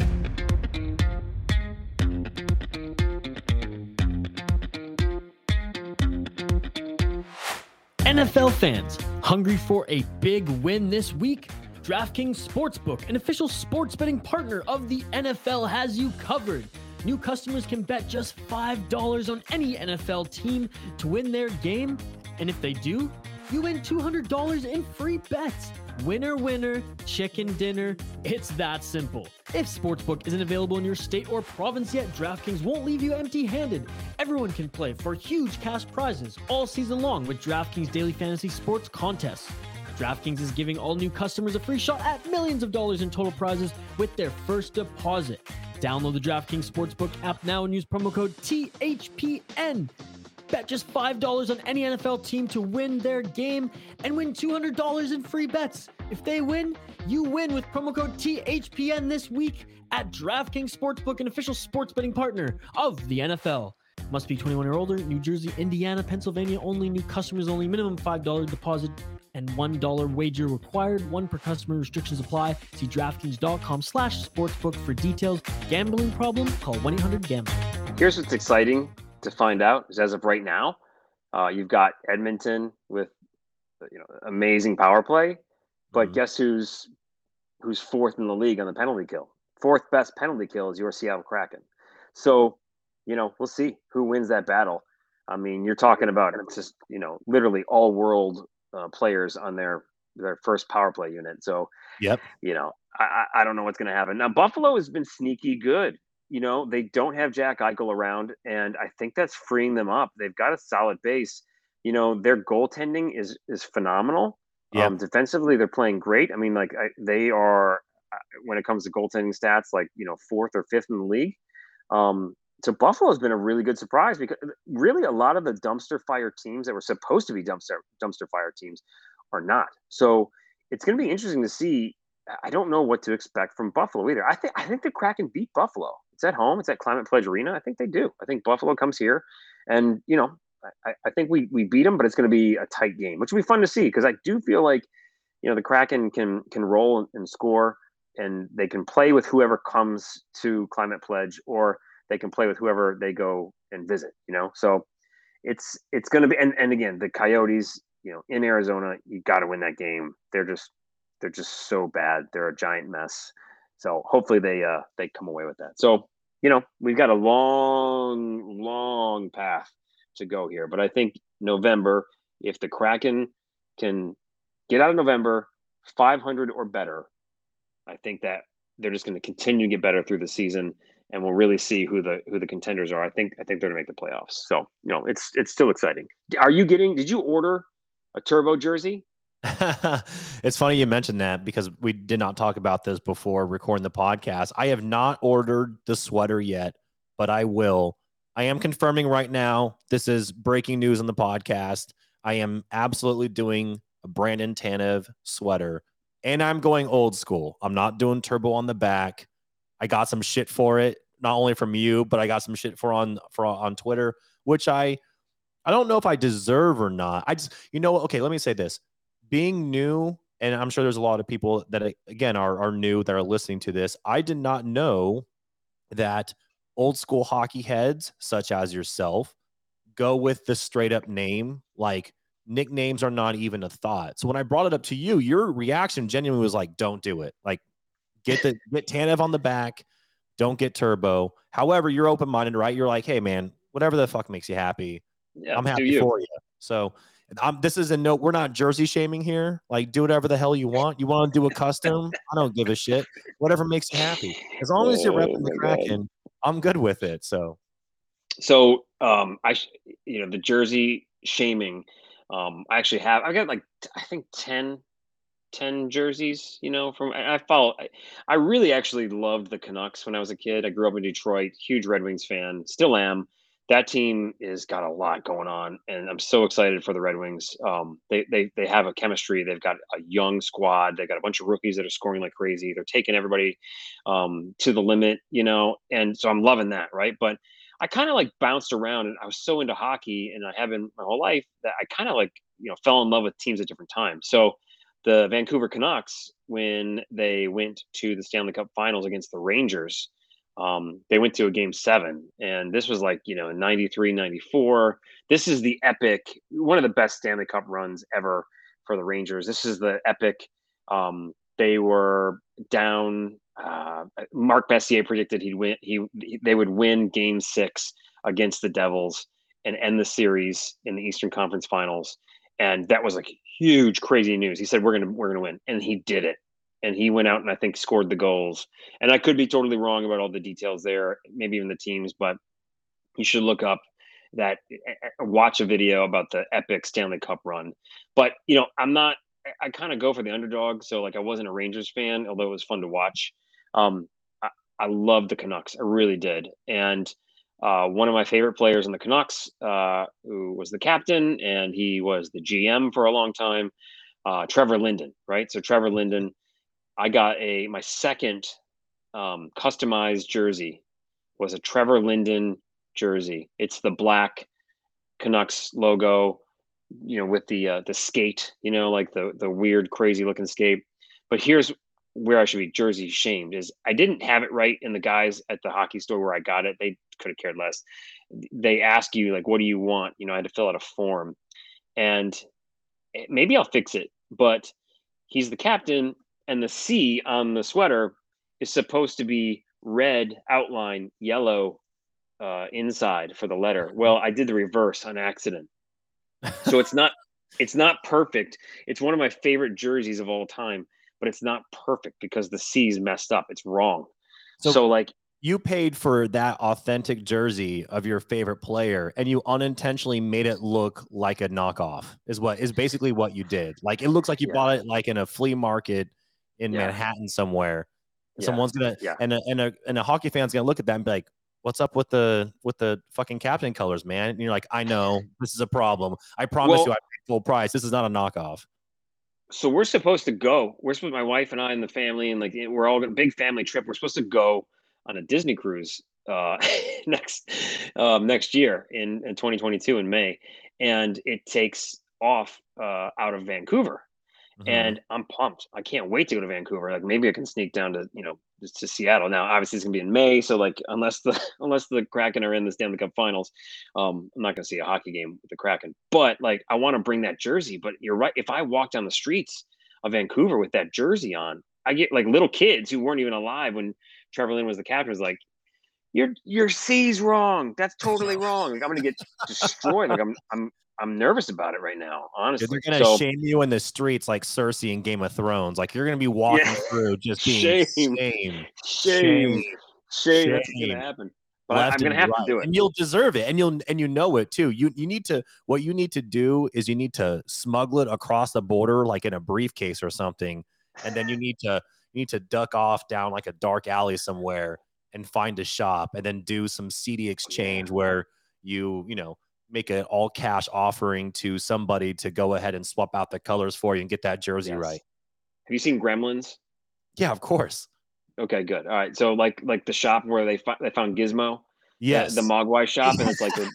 N F L fans, hungry for a big win this week? DraftKings Sportsbook, an official sports betting partner of the N F L, has you covered. New customers can bet just five dollars on any N F L team to win their game. And if they do, you win two hundred dollars in free bets. Winner, winner, chicken dinner. It's that simple. If Sportsbook isn't available in your state or province yet, DraftKings won't leave you empty-handed. Everyone can play for huge cash prizes all season long with DraftKings Daily Fantasy Sports Contests. DraftKings is giving all new customers a free shot at millions of dollars in total prizes with their first deposit. Download the DraftKings Sportsbook app now and use promo code T H P N. Bet just five dollars on any N F L team to win their game and win two hundred dollars in free bets. If they win, you win with promo code T H P N this week at DraftKings Sportsbook, an official sports betting partner of the N F L. Must be twenty-one or older, New Jersey, Indiana, Pennsylvania only, new customers only, minimum five dollars deposit and one dollar wager required. One per customer. Restrictions apply. See DraftKings.com slash sportsbook for details. Gambling problem? Call one eight hundred gambler. Here's what's exciting to find out is as of right now, uh, you've got Edmonton with, you know, amazing power play. But mm-hmm. guess who's who's fourth in the league on the penalty kill? Fourth best penalty kill is your Seattle Kraken. So, you know, we'll see who wins that battle. I mean, you're talking about just, you know, literally all world uh, players on their their first power play unit. So, yep. you know, I, I don't know what's going to happen. Now, Buffalo has been sneaky good. You know, they don't have Jack Eichel around, and I think that's freeing them up. They've got a solid base. You know, their goaltending is is phenomenal. Yep. Um, defensively, they're playing great. I mean, like I, they are, when it comes to goaltending stats, like, you know, fourth or fifth in the league. Um, so Buffalo has been a really good surprise, because really a lot of the dumpster fire teams that were supposed to be dumpster dumpster fire teams are not. So it's going to be interesting to see. I don't know what to expect from Buffalo either. I think I think the Kraken beat Buffalo. It's at home. It's at Climate Pledge Arena. I think they do. I think Buffalo comes here, and you know, I, I think we we beat them. But it's going to be a tight game, which will be fun to see, because I do feel like, you know, the Kraken can can roll and, and score, and they can play with whoever comes to Climate Pledge, or they can play with whoever they go and visit. You know, so it's it's going to be. And and again, the Coyotes, you know, in Arizona, you got to win that game. They're just they're just so bad. They're a giant mess. So hopefully they uh, they come away with that. So, you know, we've got a long, long path to go here. But I think November, if the Kraken can get out of November five hundred or better, I think that they're just going to continue to get better through the season, and we'll really see who the who the contenders are. I think I think they're going to make the playoffs. So, you know, it's it's still exciting. Are you getting? Did you order a Turbo jersey? It's funny you mentioned that, because we did not talk about this before recording the podcast. I have not ordered the sweater yet, but I will. I am confirming right now. This is breaking news on the podcast. I am absolutely doing a Brandon Tanev sweater, and I'm going old school. I'm not doing Turbo on the back. I got some shit for it, not only from you, but I got some shit for on for on Twitter, which I I don't know if I deserve or not. I just, you know, okay, let me say this. Being new, and I'm sure there's a lot of people that, again, are are new that are listening to this, I did not know that old school hockey heads, such as yourself, go with the straight up name. Like, nicknames are not even a thought. So when I brought it up to you, your reaction genuinely was like, don't do it. Like, get the get Tanev on the back. Don't get Turbo. However, you're open-minded, right? You're like, hey, man, whatever the fuck makes you happy, yeah, I'm happy you. for you. So... I'm, this is a no, we're not jersey shaming here. Like, do whatever the hell you want. You want to do a custom? I don't give a shit. Whatever makes you happy. As long as you're oh, repping the Kraken, I'm good with it. So, so um, I, you know, the jersey shaming, um, I actually have, I got like, I think ten, ten jerseys, you know, from, I, I follow, I, I really actually loved the Canucks when I was a kid. I grew up in Detroit, huge Red Wings fan, still am. That team has got a lot going on, and I'm so excited for the Red Wings. Um, they they they have a chemistry. They've got a young squad. They've got a bunch of rookies that are scoring like crazy. They're taking everybody um, to the limit, you know, and so I'm loving that, right? But I kind of like bounced around, and I was so into hockey, and I have been my whole life, that I kind of like, you know, fell in love with teams at different times. So the Vancouver Canucks, when they went to the Stanley Cup Finals against the Rangers, Um, they went to a game seven, and this was like, you know, ninety-three, ninety-four. This is the epic, one of the best Stanley Cup runs ever for the Rangers. This is the epic. Um, they were down. Uh, Mark Messier predicted he'd win. He, they would win game six against the Devils and end the series in the Eastern Conference Finals. And that was like huge, crazy news. He said, we're going to, we're going to win. And he did it. And he went out and I think scored the goals. And I could be totally wrong about all the details there, maybe even the teams, but you should look up that, watch a video about the epic Stanley Cup run. But, you know, I'm not, I kind of go for the underdog. So, like, I wasn't a Rangers fan, although it was fun to watch. Um, I, I loved the Canucks. I really did. And uh, one of my favorite players in the Canucks, uh, who was the captain, and he was the G M for a long time, uh, Trevor Linden, right? So Trevor Linden, I got a, my second um, customized jersey was a Trevor Linden jersey. It's the black Canucks logo, you know, with the, uh, the skate, you know, like the, the weird, crazy looking skate. But here's where I should be jersey shamed, is I didn't have it right. And the guys at the hockey store where I got it, they could have cared less. They ask you, like, what do you want? You know, I had to fill out a form, and maybe I'll fix it, but he's the captain, and the C on the sweater is supposed to be red outline yellow uh, inside for the letter. Well, I did the reverse on accident. So it's not it's not perfect. It's one of my favorite jerseys of all time, but it's not perfect because the C's messed up. It's wrong. So, so like you paid for that authentic jersey of your favorite player and you unintentionally made it look like a knockoff is what is basically what you did. Like it looks like you yeah. bought it like in a flea market in yeah. Manhattan somewhere. Yeah. Someone's gonna yeah. and a and a and a hockey fan's gonna look at that and be like, "What's up with the with the fucking captain colors, man?" And you're like, "I know this is a problem. I promise well, you, I paid full price. This is not a knockoff." So we're supposed to go. We're supposed my wife and I and the family and like we're all gonna big family trip. We're supposed to go on a Disney cruise uh, next um, next year in, in twenty twenty-two in May, and it takes off uh, out of Vancouver. Mm-hmm. And I'm pumped. I can't wait to go to Vancouver. Like maybe I can sneak down to, you know, to Seattle. Now, obviously it's gonna be in May. So like, unless the, unless the Kraken are in the Stanley Cup finals, um, I'm not going to see a hockey game with the Kraken, but like, I want to bring that jersey, but you're right. If I walk down the streets of Vancouver with that jersey on, I get like little kids who weren't even alive when Trevor Linden was the captain was like, your, your C's wrong. That's totally wrong. Like I'm going to get destroyed. Like I'm, I'm, I'm nervous about it right now, honestly. They're going to so, shame you in the streets like Cersei in Game of Thrones. Like, you're going to be walking yeah. through just being shame. Shame. Shame. Shame. Shame. That's going to happen. But Left I'm going to have right. to do it. And you'll deserve it. And you'll and you know it, too. You you need to – what you need to do is you need to smuggle it across the border like in a briefcase or something. And then you need to you need to duck off down like a dark alley somewhere and find a shop and then do some C D exchange where you, you know – make an all cash offering to somebody to go ahead and swap out the colors for you and get that jersey yes. right. Have you seen Gremlins? Yeah, of course. Okay, good. All right. So like, like the shop where they, fi- they found Gizmo. Yes. The, the Mogwai shop. And it's like, the,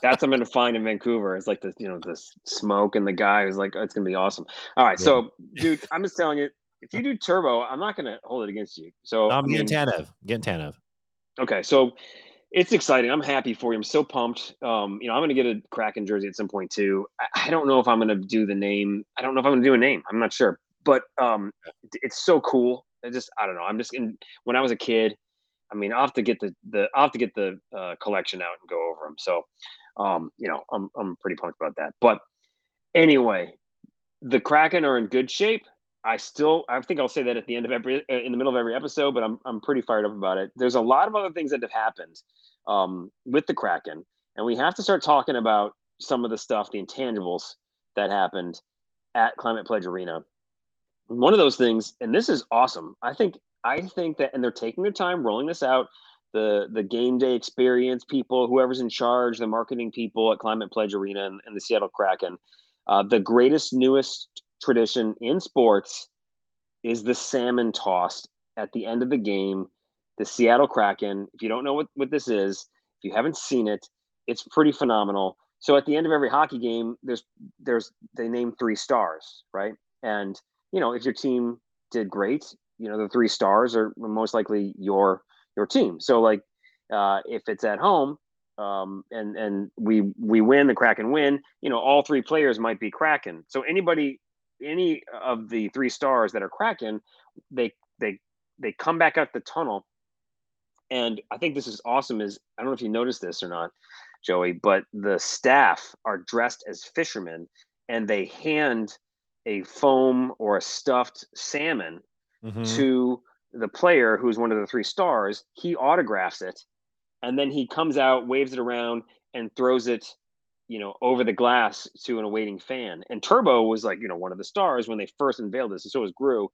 that's what I'm going to find in Vancouver. It's like the, you know, the smoke and the guy who's like, oh, it's going to be awesome. All right. Yeah. So dude, I'm just telling you, if you do turbo, I'm not going to hold it against you. So I'm getting Tanev. Getting Tanev. Okay. So it's exciting. I'm happy for you. I'm so pumped. Um, you know, I'm going to get a Kraken jersey at some point too. I, I don't know if I'm going to do the name. I don't know if I'm going to do a name. I'm not sure, but um, it's so cool. I just, I don't know. I'm just in, when I was a kid, I mean, I'll have to get the, the, I'll have to get the uh, collection out and go over them. So, um, you know, I'm, I'm pretty pumped about that, but anyway, the Kraken are in good shape. I still, I think I'll say that at the end of every, in the middle of every episode, but I'm I'm pretty fired up about it. There's a lot of other things that have happened um, with the Kraken, and we have to start talking about some of the stuff, the intangibles that happened at Climate Pledge Arena. One of those things, and this is awesome. I think I think that, and they're taking their time rolling this out. The the game day experience people, whoever's in charge, the marketing people at Climate Pledge Arena and, and the Seattle Kraken, uh, the greatest, newest tradition in sports is the salmon tossed at the end of the game. The Seattle Kraken, if you don't know what, what this is, if you haven't seen it, it's pretty phenomenal. So at the end of every hockey game, there's there's they name three stars, right? And, you know, if your team did great, you know, the three stars are most likely your your team. So, like, uh, if it's at home um, and, and we, we win, the Kraken win, you know, all three players might be Kraken. So anybody – any of the three stars that are Kraken, they they they come back out the tunnel. And I think this is awesome is, I don't know if you noticed this or not, Joey, but the staff are dressed as fishermen and they hand a foam or a stuffed salmon mm-hmm. to the player who's one of the three stars. He autographs it and then he comes out, waves it around and throws it, you know, over the glass to an awaiting fan. And Turbo was like, you know, one of the stars when they first unveiled this, and so was Gru.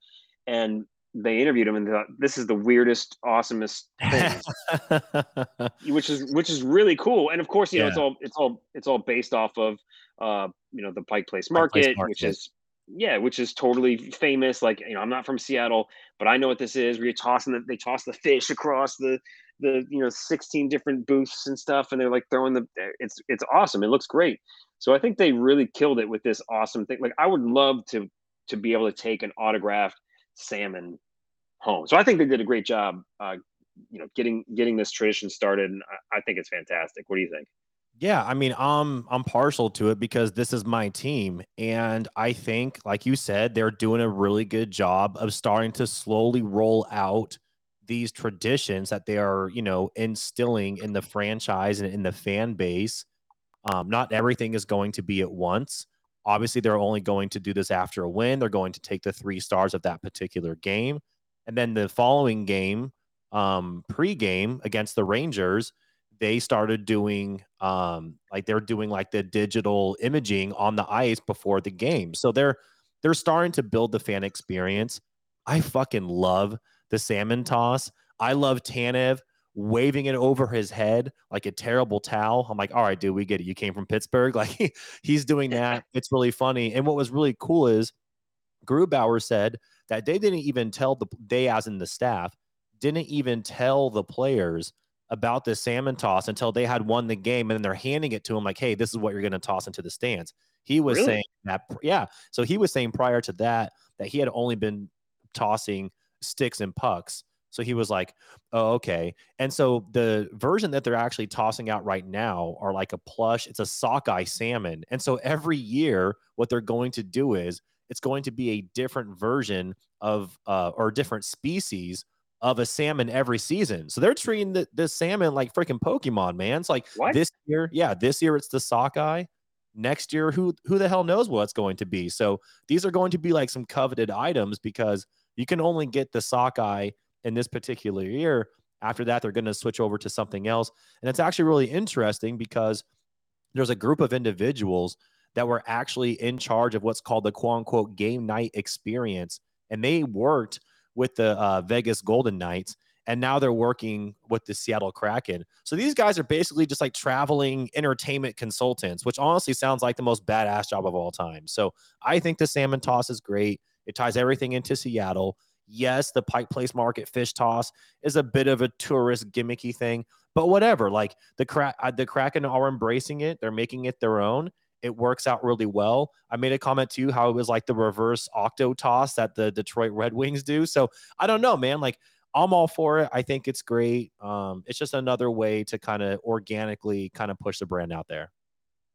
And they interviewed him and thought, this is the weirdest, awesomest thing, which is which is really cool. And of course, you yeah. know, it's all it's all it's all based off of uh, you know, the Pike Place Market, Pike Place Market. which is yeah, which is totally famous. Like, you know, I'm not from Seattle, but I know what this is. Where you're tossing the, they toss the fish across the. the, you know, sixteen different booths and stuff. And they're like throwing the, it's, it's awesome. It looks great. So I think they really killed it with this awesome thing. Like I would love to, to be able to take an autographed salmon home. So I think they did a great job, uh, you know, getting, getting this tradition started. And I, I think it's fantastic. What do you think? Yeah, I mean, I'm I'm partial to it because this is my team. And I think, like you said, they're doing a really good job of starting to slowly roll out these traditions that they are, you know, instilling in the franchise and in the fan base. Um, not everything is going to be at once. Obviously, they're only going to do this after a win. They're going to take the three stars of that particular game. And then the following game, um, pre-game against the Rangers, they started doing um, like they're doing like the digital imaging on the ice before the game. So they're they're starting to build the fan experience. I fucking love the salmon toss. I love Tanev waving it over his head like a terrible towel. I'm like, all right, dude, we get it. You came from Pittsburgh. Like he, he's doing that. It's really funny. And what was really cool is Grubauer said that they didn't even tell the they as in the staff didn't even tell the players about the salmon toss until they had won the game, and then they're handing it to him like, hey, this is what you're going to toss into the stands. He was really? saying that, yeah. So he was saying prior to that that he had only been tossing sticks and pucks. So he was like, oh, okay. And so the version that they're actually tossing out right now are like a plush, it's a sockeye salmon. And so every year, what they're going to do is it's going to be a different version of uh, or different species of a salmon every season. So they're treating the, this salmon like freaking Pokemon, man. It's like what? this year. Yeah. This year it's the sockeye. Next year, who, who the hell knows what it's going to be. So these are going to be like some coveted items because you can only get the sockeye in this particular year. After that, they're going to switch over to something else. And it's actually really interesting because there's a group of individuals that were actually in charge of what's called the quote unquote game night experience. And they worked with the uh, Vegas Golden Knights, and now they're working with the Seattle Kraken. So these guys are basically just like traveling entertainment consultants, which honestly sounds like the most badass job of all time. So I think the salmon toss is great. It ties everything into Seattle. Yes, the Pike Place Market fish toss is a bit of a tourist gimmicky thing, but whatever. Like the cra- the Kraken are embracing it. They're making it their own. It works out really well. I made a comment to you how it was like the reverse octo toss that the Detroit Red Wings do. So I don't know, man. Like I'm all for it. I think it's great. Um, it's just another way to kind of organically kind of push the brand out there.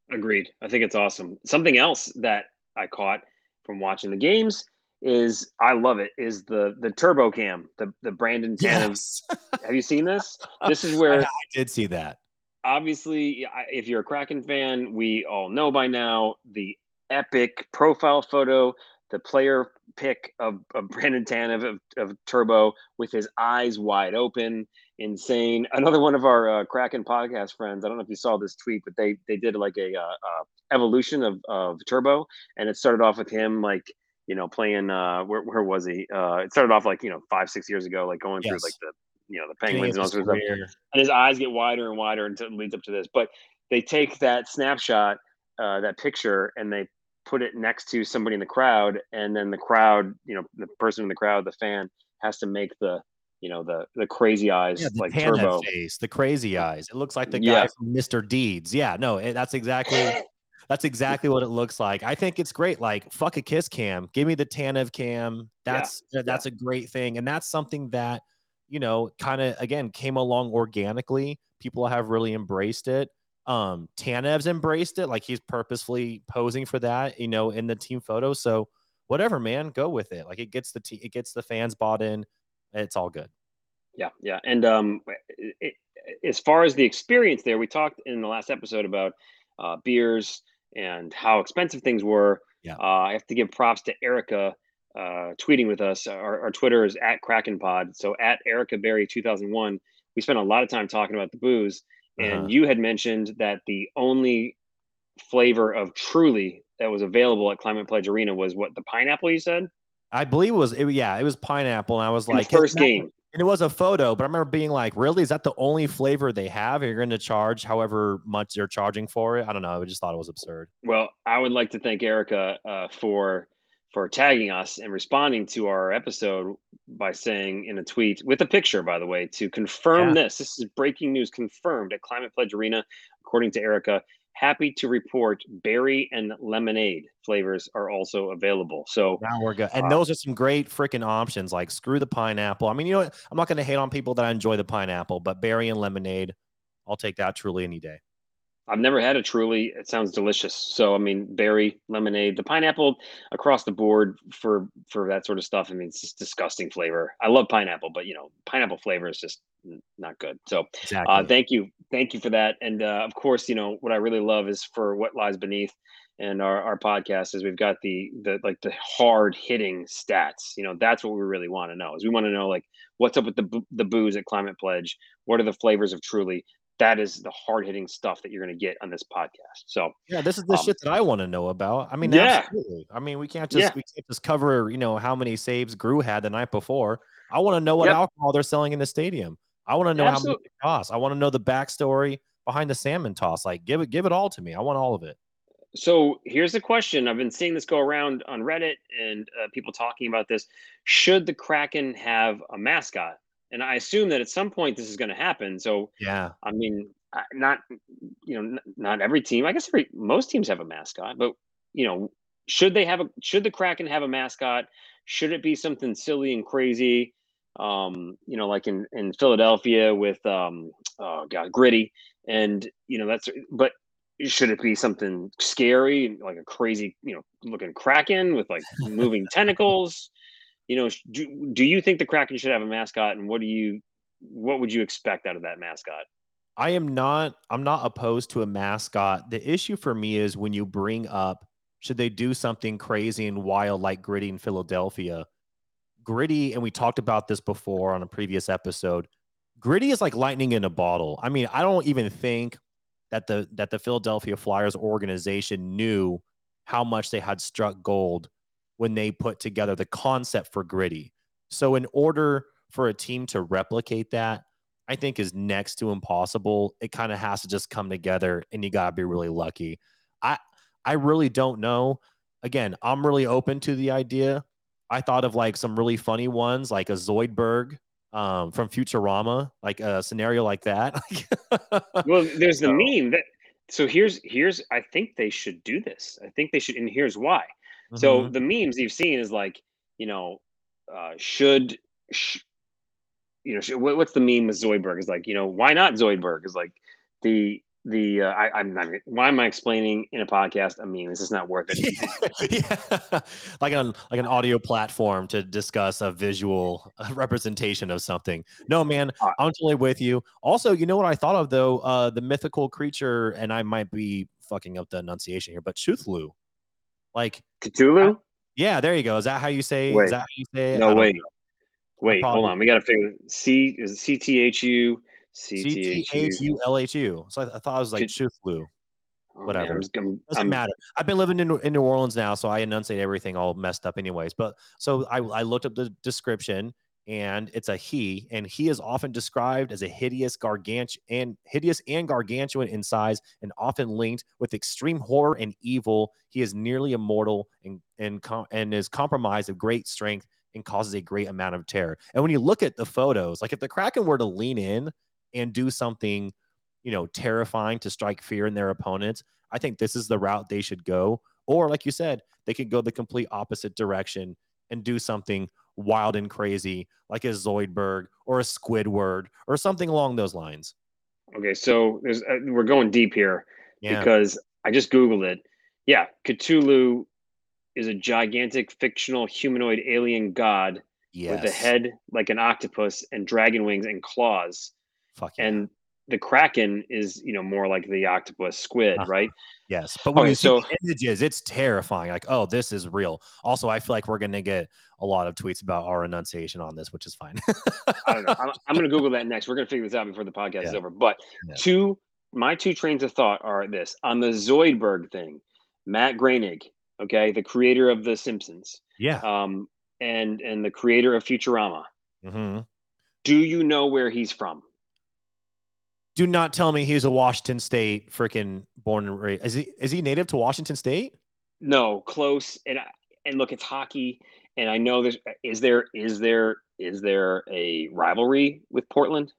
Agreed. I think it's awesome. Something else that I caught from watching the games is I love it is the the turbo cam, the the Brandon Tanev. Yes. Have you seen this? This is where I, I did see that. Obviously, if you're a Kraken fan, we all know by now the epic profile photo, the player pick of, of Brandon Tanev of, of Turbo with his eyes wide open. Insane. Another one of our uh, Kraken podcast friends, I don't know if you saw this tweet, but they they did like a uh, uh, evolution of, of Turbo. And it started off with him like, you know, playing, uh, where, where was he? Uh, it started off like, you know, five, six years ago, like going yes. through like the, you know, the Penguins and all sorts of stuff. And his eyes get wider and wider until it leads up to this. But they take that snapshot, uh, that picture, and they put it next to somebody in the crowd. And then the crowd, you know, the person in the crowd, the fan, has to make the, you know, the the crazy eyes, yeah, the like Turbo face, the crazy eyes. It looks like the guy yeah. from Mister Deeds. Yeah, no, it, that's exactly that's exactly what it looks like. I think it's great. Like fuck a kiss cam, give me the Tanev cam. That's yeah. that's yeah. a great thing, and that's something that, you know, kind of, again, came along organically. People have really embraced it. Um, Tanev's embraced it. Like, he's purposefully posing for that, you know, in the team photo. So whatever, man, go with it. Like, it gets the te- it gets the fans bought in. It's all good. Yeah, yeah. And um, it, it, as far as the experience there, we talked in the last episode about uh, beers and how expensive things were. Yeah. Uh, I have to give props to Erica, uh tweeting with us. Our, our Twitter is at KrakenPod. So at Erica Berry two thousand one, we spent a lot of time talking about the booze, and uh-huh. you had mentioned that the only flavor of Truly that was available at Climate Pledge Arena was what, the pineapple, you said? I believe it was it, yeah, it was pineapple. And I was in like first game. And it was a photo, but I remember being like, really? Is that the only flavor they have? You're going to charge however much they're charging for it? I don't know. I just thought it was absurd. Well, I would like to thank Erica uh for for tagging us and responding to our episode by saying in a tweet with a picture, by the way, to confirm yeah. this, this is breaking news confirmed at Climate Pledge Arena. According to Erica, happy to report berry and lemonade flavors are also available. So now we're good. And uh, those are some great freaking options. Like screw the pineapple. I mean, you know what? I'm not going to hate on people that I enjoy the pineapple, but berry and lemonade, I'll take that truly any day. I've never had it truly. It sounds delicious. So, I mean, berry, lemonade, the pineapple across the board for, for that sort of stuff. I mean, it's just disgusting flavor. I love pineapple, but, you know, pineapple flavor is just not good. So exactly. uh, thank you. Thank you for that. And uh, of course, you know, what I really love is for What Lies Beneath and our, our podcast is we've got the, the, like the hard hitting stats, you know, that's what we really want to know is we want to know like what's up with the the booze at Climate Pledge. What are the flavors of Truly? That is the hard hitting stuff that you're going to get on this podcast. So yeah, this is the um, shit that I want to know about. I mean, yeah. Absolutely. I mean, we can't just, yeah. we can't just cover, you know, how many saves Gru had the night before. I want to know what yep. alcohol they're selling in the stadium. I want to know absolutely. How much it costs. I want to know the backstory behind the salmon toss. Like give it, give it all to me. I want all of it. So here's the question. I've been seeing this go around on Reddit and uh, people talking about this. Should the Kraken have a mascot? And I assume that at some point this is going to happen. So, yeah, I mean, not, you know, not every team, I guess every, most teams have a mascot, but you know, should they have a, should the Kraken have a mascot? Should it be something silly and crazy? Um, you know, like in, in Philadelphia with, um, oh God, Gritty. And, you know, that's, but should it be something scary, like a crazy, you know, looking Kraken with like moving tentacles? You know, do, do you think the Kraken should have a mascot, and what do you, what would you expect out of that mascot? I am not, I'm not opposed to a mascot. The issue for me is when you bring up, should they do something crazy and wild like Gritty in Philadelphia? Gritty, and we talked about this before on a previous episode. Gritty is like lightning in a bottle. I mean, I don't even think that the that the Philadelphia Flyers organization knew how much they had struck gold when they put together the concept for Gritty. So in order for a team to replicate that, I think is next to impossible. It kind of has to just come together, and you got to be really lucky. I I really don't know. Again, I'm really open to the idea. I thought of like some really funny ones, like a Zoidberg um, from Futurama, like a scenario like that. Well, there's the so. meme. That, so here's, here's, I think they should do this. I think they should, and here's why. So the memes you've seen is like, you know, uh, should, sh- you know, sh- what's the meme with Zoidberg? Is like, you know, why not Zoidberg? Is like the, the, uh, I, I'm not, why am I explaining in a podcast a meme? This is not worth it. Yeah. Yeah. Like an, like an audio platform to discuss a visual representation of something. No, man, I'm totally with you. Also, you know what I thought of though? Uh, the mythical creature, and I might be fucking up the enunciation here, but Cthulhu. Like Cthulhu? Yeah, there you go. Is that how you say? Wait, is that how you say? No, wait, know. wait, probably, hold on. We got to figure. C is C T H U C T H U L H U. So I, I thought it was like Cthulhu. Oh, whatever. Man, I'm, doesn't I'm, matter. I've been living in, in New Orleans now, so I enunciate everything all messed up, anyways. But so I, I looked up the description, and it's a he, and he is often described as a hideous, gargantuan, and hideous and gargantuan in size, and often linked with extreme horror and evil. He is nearly immortal, and and com- and is compromised of great strength and causes a great amount of terror. And when you look at the photos, like if the Kraken were to lean in and do something, you know, terrifying to strike fear in their opponents, I think this is the route they should go. Or, like you said, they could go the complete opposite direction and do something wild and crazy, like a Zoidberg or a Squidward or something along those lines. Okay, so there's, uh, we're going deep here yeah. because I just Googled it. Yeah, Cthulhu is a gigantic fictional humanoid alien god yes. with a head like an octopus and dragon wings and claws. Fuck yeah. And the Kraken is, you know, more like the octopus squid, uh-huh. right? Yes, but when okay, you so, see the images, it's terrifying. Like, oh, this is real. Also, I feel like we're going to get a lot of tweets about our enunciation on this, which is fine. I don't know. I'm, I'm going to Google that next. We're going to figure this out before the podcast yeah. is over. But yeah. two, my two trains of thought are this. On the Zoidberg thing, Matt Groening, okay, the creator of The Simpsons. Yeah. Um, and, and the creator of Futurama. Mm-hmm. Do you know where he's from? Do not tell me he's a Washington State freaking born and raised. Is he is he native to Washington State? No, close. And I, and look, it's hockey, and I know there's is there is there is there a rivalry with Portland?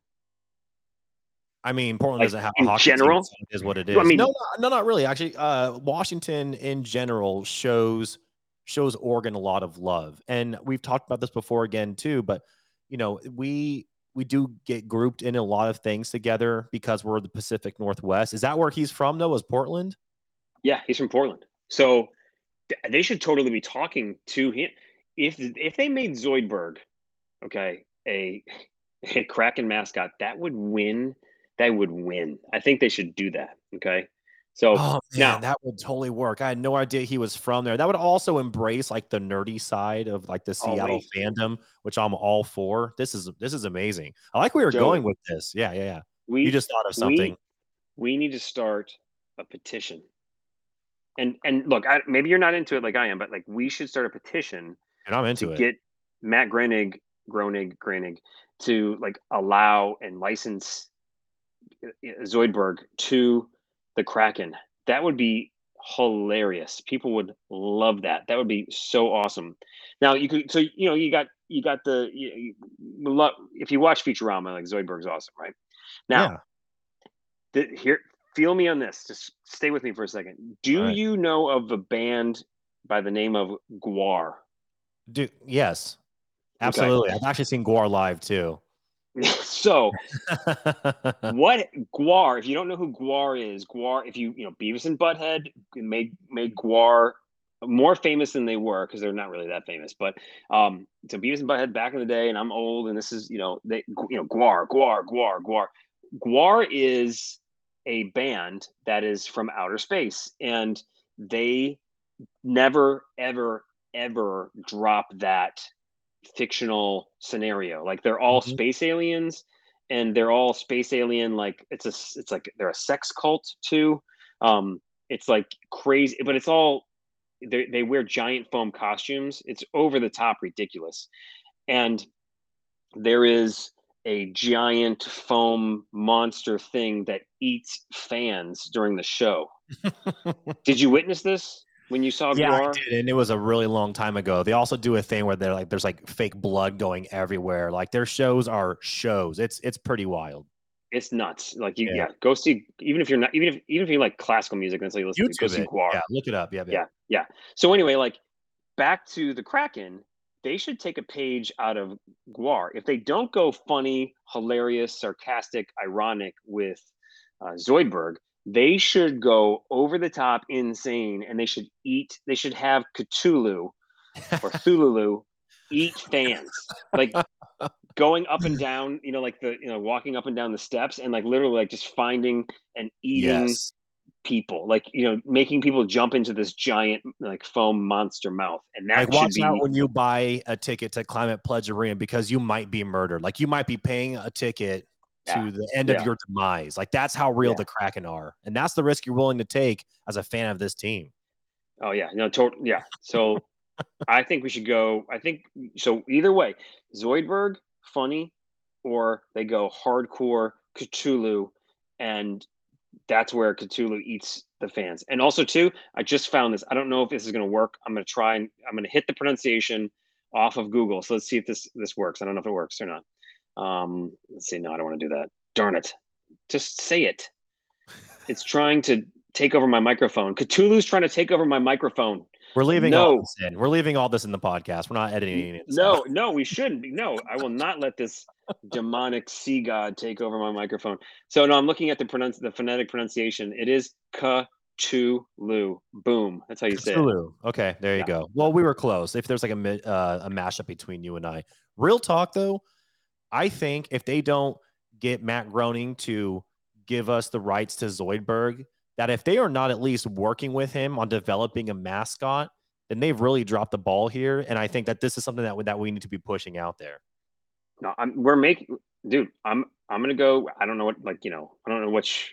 I mean, Portland like, doesn't have a hockey general team, is what it is. I mean, no, no, not really. Actually, uh, Washington in general shows shows Oregon a lot of love, and we've talked about this before again too. But you know, we. we do get grouped in a lot of things together because we're the Pacific Northwest. Is that where he's from, though, is Portland? Yeah, he's from Portland. So th- they should totally be talking to him. If if they made Zoidberg, okay, a, a Kraken mascot, that would win. That would win. I think they should do that, okay? So oh, man, now that would totally work. I had no idea he was from there. That would also embrace like the nerdy side of like the Seattle always. fandom, which I'm all for. This is this is amazing. I like where you're Joe, going with this. Yeah, yeah, yeah. We, you just thought of something. We, we need to start a petition. And and look, I, maybe you're not into it like I am, but like we should start a petition. And I'm into to it. Get Matt Groening, Groening, Groening to like allow and license Zoidberg to the Kraken. That would be hilarious. People would love that. That would be so awesome. Now you could, so you know, you got you got the you, you love, if you watch Futurama, like Zoidberg's awesome, right? Now, yeah. the, here, feel me on this. Just stay with me for a second. Do right. you know of a band by the name of Gwar? Do yes, absolutely. Okay. I've actually seen Gwar live too. So what Gwar, if you don't know who Gwar is, Gwar, if you, you know, Beavis and Butthead made, made Gwar more famous than they were, because they're not really that famous, but um, so Beavis and Butthead back in the day, and I'm old, and this is, you know, they, you know, Gwar, Gwar, Gwar, Gwar. Gwar is a band that is from outer space, and they never, ever, ever drop that fictional scenario. Like they're all mm-hmm. space aliens, and they're all space alien, like it's a it's like they're a sex cult too. Um it's like crazy, but it's all they they wear giant foam costumes. It's over the top ridiculous. And there is a giant foam monster thing that eats fans during the show. Did you witness this? When you saw yeah, Gwar? I did, and it was a really long time ago. They also do a thing where they're like, there's like fake blood going everywhere. Like their shows are shows. It's it's pretty wild. It's nuts. Like you, yeah. yeah, go see. Even if you're not, even if even if you like classical music, that's like listen, YouTube go see it. Gwar. Yeah, look it up. Yeah, yeah, yeah. So anyway, like back to the Kraken. They should take a page out of Gwar. If they don't go funny, hilarious, sarcastic, ironic with uh, Zoidberg, they should go over the top, insane, and they should eat. They should have Cthulhu or Thululu eat fans, like going up and down. You know, like the you know walking up and down the steps, and like literally like just finding and eating yes. people. Like you know, making people jump into this giant like foam monster mouth. And that like, should watch be- out when you buy a ticket to Climate Pledge Arena, because you might be murdered. Like you might be paying a ticket to yeah. the end yeah. of your demise. Like that's how real yeah. the Kraken are. And that's the risk you're willing to take as a fan of this team. Oh yeah. No, totally. Yeah. So I think we should go, I think so either way, Zoidberg funny, or they go hardcore Cthulhu, and that's where Cthulhu eats the fans. And also too, I just found this. I don't know if this is going to work. I'm going to try and I'm going to hit the pronunciation off of Google. So let's see if this, this works. I don't know if it works or not. Um, let's see. No, I don't want to do that. Darn it. Just say it. It's trying to take over my microphone. Cthulhu's trying to take over my microphone. We're leaving no. all this in. We're leaving all this in the podcast. We're not editing it. No, stuff. no, we shouldn't be. No, I will not let this demonic sea god take over my microphone. So no, I'm looking at the pronunci- the phonetic pronunciation. It is Cthulhu. Boom. That's how you Cthulhu. say it. Okay, there you yeah. go. Well, we were close. If there's like a uh, a mashup between you and I. Real talk though, I think if they don't get Matt Groening to give us the rights to Zoidberg, that if they are not at least working with him on developing a mascot, then they've really dropped the ball here. And I think that this is something that we, that we need to be pushing out there. No, I'm, we're making, dude, I'm, I'm going to go, I don't know what, like, you know, I don't know which,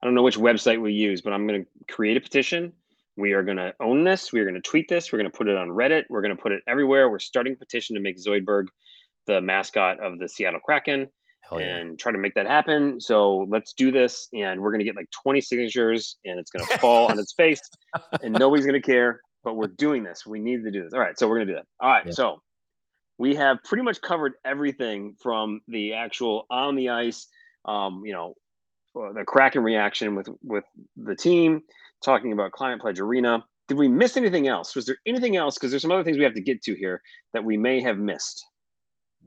I don't know which website we use, but I'm going to create a petition. We are going to own this. We're going to tweet this. We're going to put it on Reddit. We're going to put it everywhere. We're starting a petition to make Zoidberg the mascot of the Seattle Kraken yeah. and try to make that happen. So let's do this. And we're going to get like twenty signatures, and it's going to fall on its face, and nobody's going to care, but we're doing this. We need to do this. All right. So we're going to do that. All right. Yeah. So we have pretty much covered everything from the actual on the ice, um, you know, the Kraken reaction with, with the team, talking about Climate Pledge Arena. Did we miss anything else? Was there anything else? Cause there's some other things we have to get to here that we may have missed.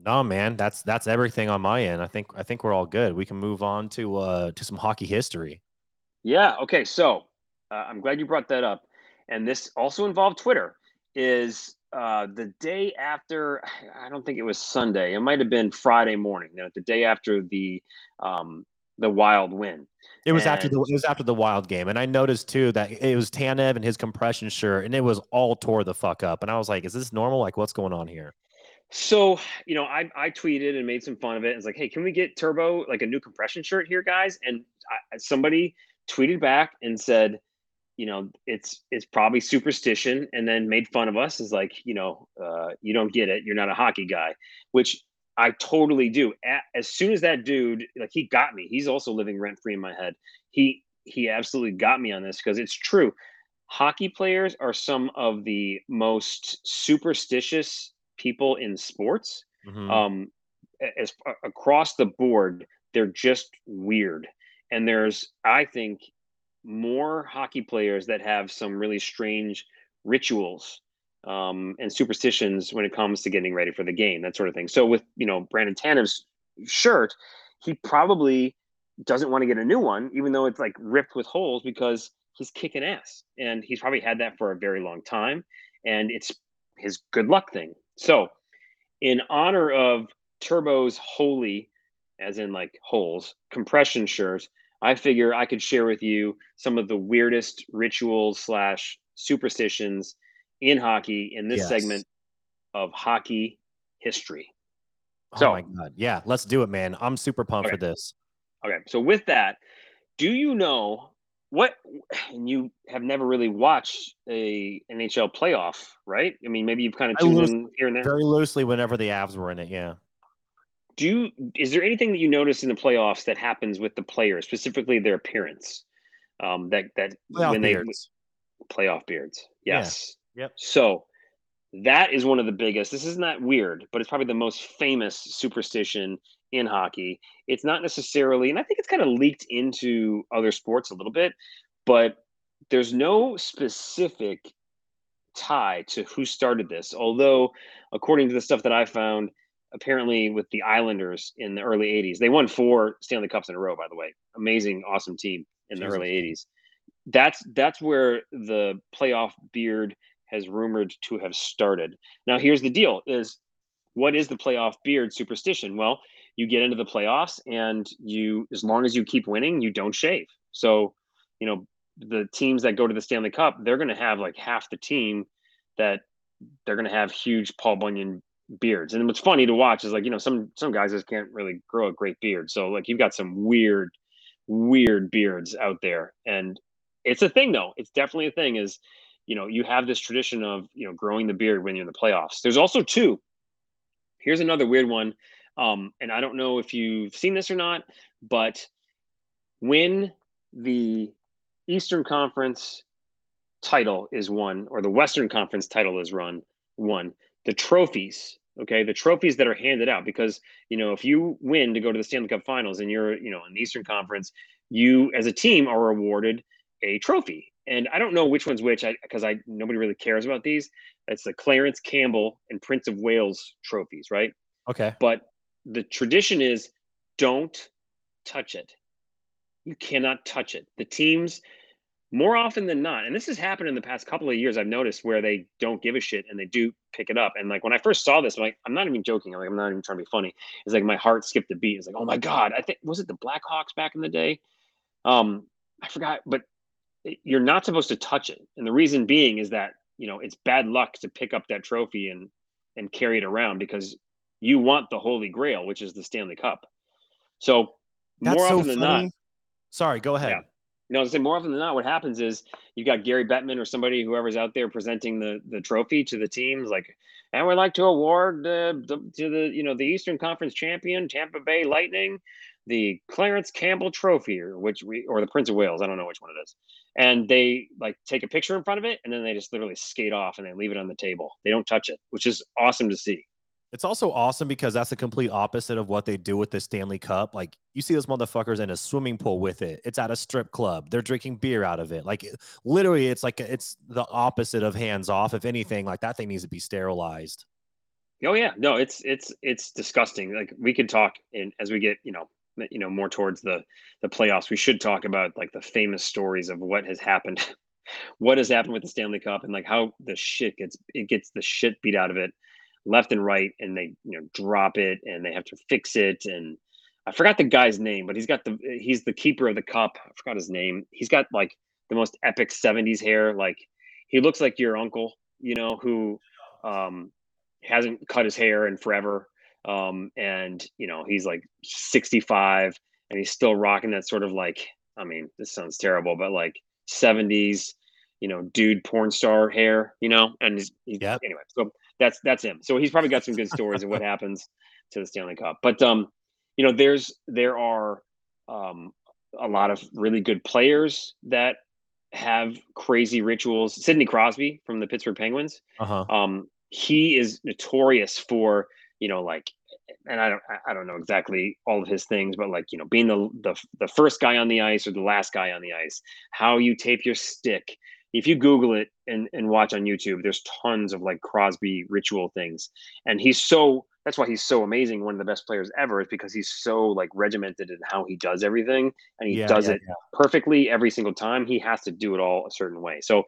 No, man, that's that's everything on my end. I think I think we're all good. We can move on to uh, to some hockey history. Yeah. Okay. So uh, I'm glad you brought that up. And this also involved Twitter. Is uh, the day after, I don't think it was Sunday. It might have been Friday morning. You know, the day after the um, the Wild win. It was and, after the it was after the Wild game, and I noticed too that it was Tanev and his compression shirt, and it was all tore the fuck up. And I was like, "Is this normal? Like, what's going on here?" So, you know, I I tweeted and made some fun of it. It's like, "Hey, can we get Turbo like a new compression shirt here, guys?" And I, somebody tweeted back and said, you know, it's, it's probably superstition, and then made fun of us. Is like, you know, uh, you don't get it. You're not a hockey guy, which I totally do. As soon as that dude, like, he got me, he's also living rent free in my head. He, he absolutely got me on this, because it's true. Hockey players are some of the most superstitious people in sports. Mm-hmm. Um, as across the board, they're just weird. And there's, I think, more hockey players that have some really strange rituals um, and superstitions when it comes to getting ready for the game, that sort of thing. So with, you know, Brandon Tanev's shirt, he probably doesn't want to get a new one, even though it's like ripped with holes, because he's kicking ass, and he's probably had that for a very long time, and it's his good luck thing. So in honor of Turbo's holy, as in like holes, compression shirts, I figure I could share with you some of the weirdest rituals slash superstitions in hockey in this yes. segment of hockey history. Oh so, my God. Yeah, let's do it, man. I'm super pumped okay. for this. Okay. So with that, do you know what, and you have never really watched a N H L playoff, right? I mean, maybe you've kind of tuned in here and there. Very loosely whenever the Avs were in it. Yeah. Do you, is there anything that you notice in the playoffs that happens with the players, specifically their appearance, um, that that playoff when they beards. playoff beards? Yes. Yeah. Yep. So that is one of the biggest. This is not weird, but it's probably the most famous superstition in hockey. It's not necessarily, and I think it's kind of leaked into other sports a little bit, but there's no specific tie to who started this. Although, according to the stuff that I found, apparently with the Islanders in the early eighties, they won four Stanley Cups in a row, by the way. Amazing, awesome team in the Jesus. early eighties. That's that's where the playoff beard has rumored to have started. Now, here's the deal is, what is the playoff beard superstition? Well, you get into the playoffs, and you, as long as you keep winning, you don't shave. So, you know, the teams that go to the Stanley Cup, they're going to have like half the team that they're going to have huge Paul Bunyan beards. And what's funny to watch is, like, you know, some some guys just can't really grow a great beard, so like you've got some weird weird beards out there. And it's a thing, though. It's definitely a thing. Is, you know, you have this tradition of, you know, growing the beard when you're in the playoffs. There's also two, here's another weird one, um and I don't know if you've seen this or not, but when the Eastern Conference title is won, or the Western Conference title is run won, the trophies, okay, the trophies that are handed out, because, you know, if you win to go to the Stanley Cup Finals and you're, you know, in the Eastern Conference, you as a team are awarded a trophy. And I don't know which one's which, because I, I nobody really cares about these. It's the Clarence Campbell and Prince of Wales trophies, right? Okay. But the tradition is, don't touch it. You cannot touch it. The teams, more often than not, and this has happened in the past couple of years, I've noticed, where they don't give a shit and they do pick it up. And like when I first saw this, I'm like, I'm not even joking. I'm like, I'm not even trying to be funny. It's like my heart skipped a beat. It's like, oh my God, I think, was it the Blackhawks back in the day? Um, I forgot, but you're not supposed to touch it. And the reason being is that, you know, it's bad luck to pick up that trophy and and carry it around, because you want the Holy Grail, which is the Stanley Cup. So That's more so often than funny. not. Sorry, go ahead. Yeah. No, I say more often than not, what happens is you've got Gary Bettman or somebody, whoever's out there presenting the, the trophy to the teams, like, and we'd like to award the, the to the you know the Eastern Conference champion Tampa Bay Lightning the Clarence Campbell Trophy, or which we, or the Prince of Wales, I don't know which one it is, and they like take a picture in front of it, and then they just literally skate off and they leave it on the table. They don't touch it, which is awesome to see. It's also awesome because that's the complete opposite of what they do with the Stanley Cup. Like, you see those motherfuckers in a swimming pool with it. It's at a strip club. They're drinking beer out of it. Like, literally, it's like it's the opposite of hands off. If anything, like, that thing needs to be sterilized. Oh yeah, no, it's it's it's disgusting. Like, we could talk, and as we get, you know, you know, more towards the the playoffs, we should talk about like the famous stories of what has happened, what has happened with the Stanley Cup, and like how the shit gets it gets the shit beat out of it, left and right, and they, you know, drop it and they have to fix it. And I forgot the guy's name, but he's got the he's the keeper of the cup. I forgot his name. He's got like the most epic seventies hair. Like, he looks like your uncle, you know, who um. hasn't cut his hair in forever. Um, and, you know, he's like sixty-five and he's still rocking that sort of like, I mean, this sounds terrible, but like seventies, you know, dude porn star hair, you know, and he's, he's yep. anyway, so that's, that's him. So he's probably got some good stories of what happens to the Stanley Cup. But, um, you know, there's, there are um, a lot of really good players that have crazy rituals. Sidney Crosby from the Pittsburgh Penguins. Uh-huh. Um, He is notorious for, you know, like, and I don't, I don't know exactly all of his things, but like, you know, being the, the the first guy on the ice or the last guy on the ice, how you tape your stick. If you Google it and, and watch on YouTube, there's tons of like Crosby ritual things. And he's so, that's why he's so amazing. One of the best players ever is because he's so like regimented in how he does everything. And he yeah, does yeah, it yeah. perfectly every single time. He has to do it all a certain way. So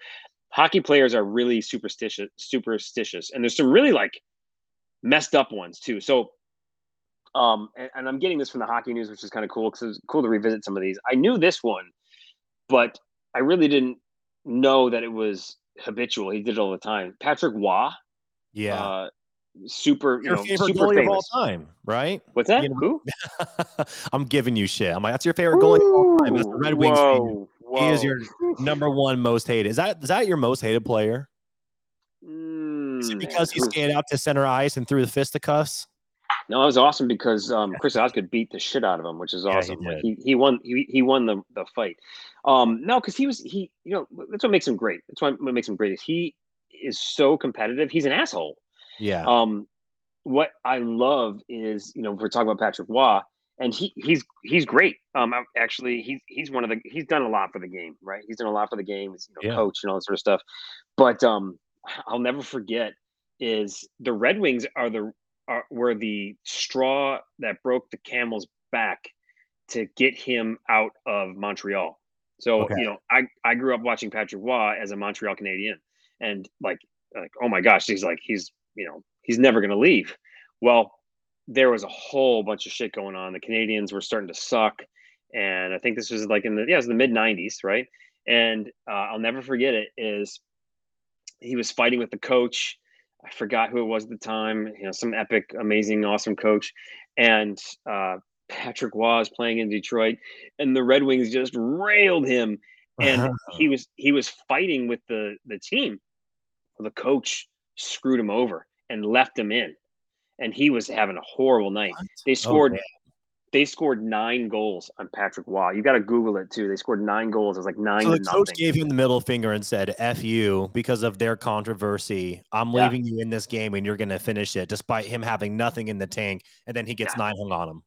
hockey players are really superstitious, superstitious, and there's some really like messed up ones too. So, um, and, and I'm getting this from the hockey news, which is kind of cool because it's cool to revisit some of these. I knew this one, but I really didn't know that it was habitual. He did it all the time. Patrick Roy, yeah, uh, super, you your know, favorite super goalie famous. Of all time, right? What's that? You know, who? I'm giving you shit. I'm like, that's your favorite goalie Ooh, of all time. That's the Red Wings. Whoa. Whoa. He is your number one most hated. Is that is that your most hated player? Mm, is it because he skated out to center ice and threw the fisticuffs? No, it was awesome because um, Chris Osgood beat the shit out of him, which is awesome. Yeah, he, like he he won he, he won the, the fight. Um, no, because he was he you know that's what makes him great. That's what makes him great is he is so competitive. He's an asshole. Yeah. Um, what I love is you know we're talking about Patrick Roy. And he he's he's great. Um, actually, he's he's one of the he's done a lot for the game, right? He's done a lot for the game. He's you know, yeah. coach and all that sort of stuff. But um, I'll never forget is the Red Wings are the are, were the straw that broke the camel's back to get him out of Montreal. So okay. you know, I, I grew up watching Patrick Roy as a Montreal Canadien, and like like oh my gosh, he's like he's you know he's never gonna leave. Well. There was a whole bunch of shit going on. The Canadians were starting to suck. And I think this was like in the, yeah, it was the mid nineties. Right. And uh, I'll never forget it is he was fighting with the coach. I forgot who it was at the time, you know, some epic, amazing, awesome coach. And uh, Patrick Roy is playing in Detroit and the Red Wings just railed him. And uh-huh. he was, he was fighting with the, the team. The coach screwed him over and left him in. And he was having a horrible night. What? They scored, oh, they scored nine goals on Patrick Roy. You got to Google it too. They scored nine goals. It was like nine. So the coach gave him the middle finger and said, "F you," because of their controversy. I'm yeah. leaving you in this game, and you're going to finish it, despite him having nothing in the tank. And then he gets yeah. nine hung on him.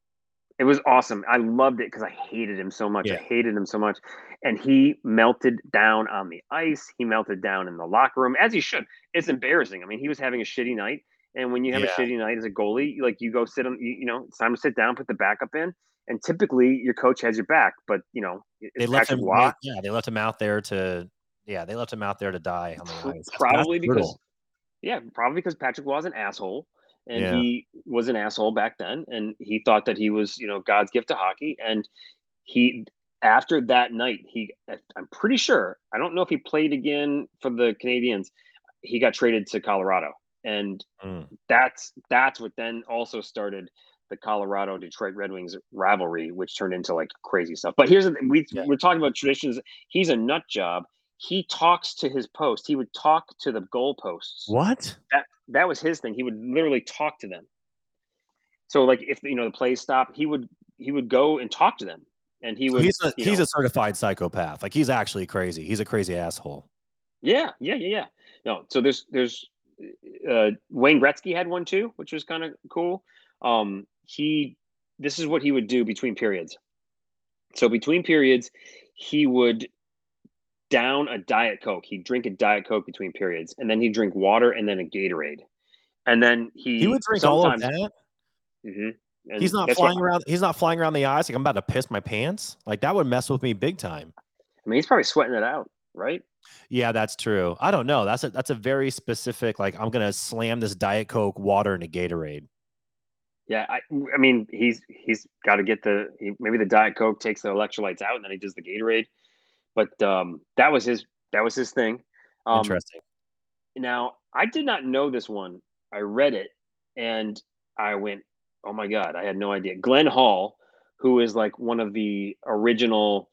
It was awesome. I loved it because I hated him so much. Yeah. I hated him so much, and he melted down on the ice. He melted down in the locker room, as he should. It's embarrassing. I mean, he was having a shitty night. And when you have yeah. a shitty night as a goalie, like you go sit on, you, you know, it's time to sit down, put the backup in. And typically your coach has your back, but you know, it's they left him, they, yeah, they left him out there to, yeah, they left him out there to die. On the ice. Probably because, brutal. yeah, probably because Patrick was an asshole and yeah. he was an asshole back then. And he thought that he was, you know, God's gift to hockey. And he, after that night, he, I'm pretty sure, I don't know if he played again for the Canadiens. He got traded to Colorado. And mm. that's that's what then also started the Colorado Detroit Red Wings rivalry, which turned into like crazy stuff. But here's the thing. We, yeah. we're talking about traditions. He's a nut job. He talks to his post. He would talk to the goalposts. What? That that was his thing. He would literally talk to them. So like if you know the plays stop, he would he would go and talk to them. And he would. So he's a, he's know, a certified psychopath. Like he's actually crazy. He's a crazy asshole. Yeah, yeah, yeah, yeah. No, so there's there's. Uh, Wayne Gretzky had one too, which was kind of cool. Um, he, this is what he would do between periods. So between periods, he would down a Diet Coke. He'd drink a Diet Coke between periods, and then he'd drink water and then a Gatorade. And then he he would drink all of that. Mm-hmm. He's not flying what, around. He's not flying around the ice like I'm about to piss my pants. Like that would mess with me big time. I mean, he's probably sweating it out, right? Yeah, that's true. I don't know. That's a that's a very specific. Like I'm gonna slam this Diet Coke water into Gatorade. Yeah, I, I mean, he's he's got to get the maybe the Diet Coke takes the electrolytes out and then he does the Gatorade. But um, that was his that was his thing. Um, Interesting. Now I did not know this one. I read it and I went, oh my God, I had no idea. Glenn Hall, who is like one of the original,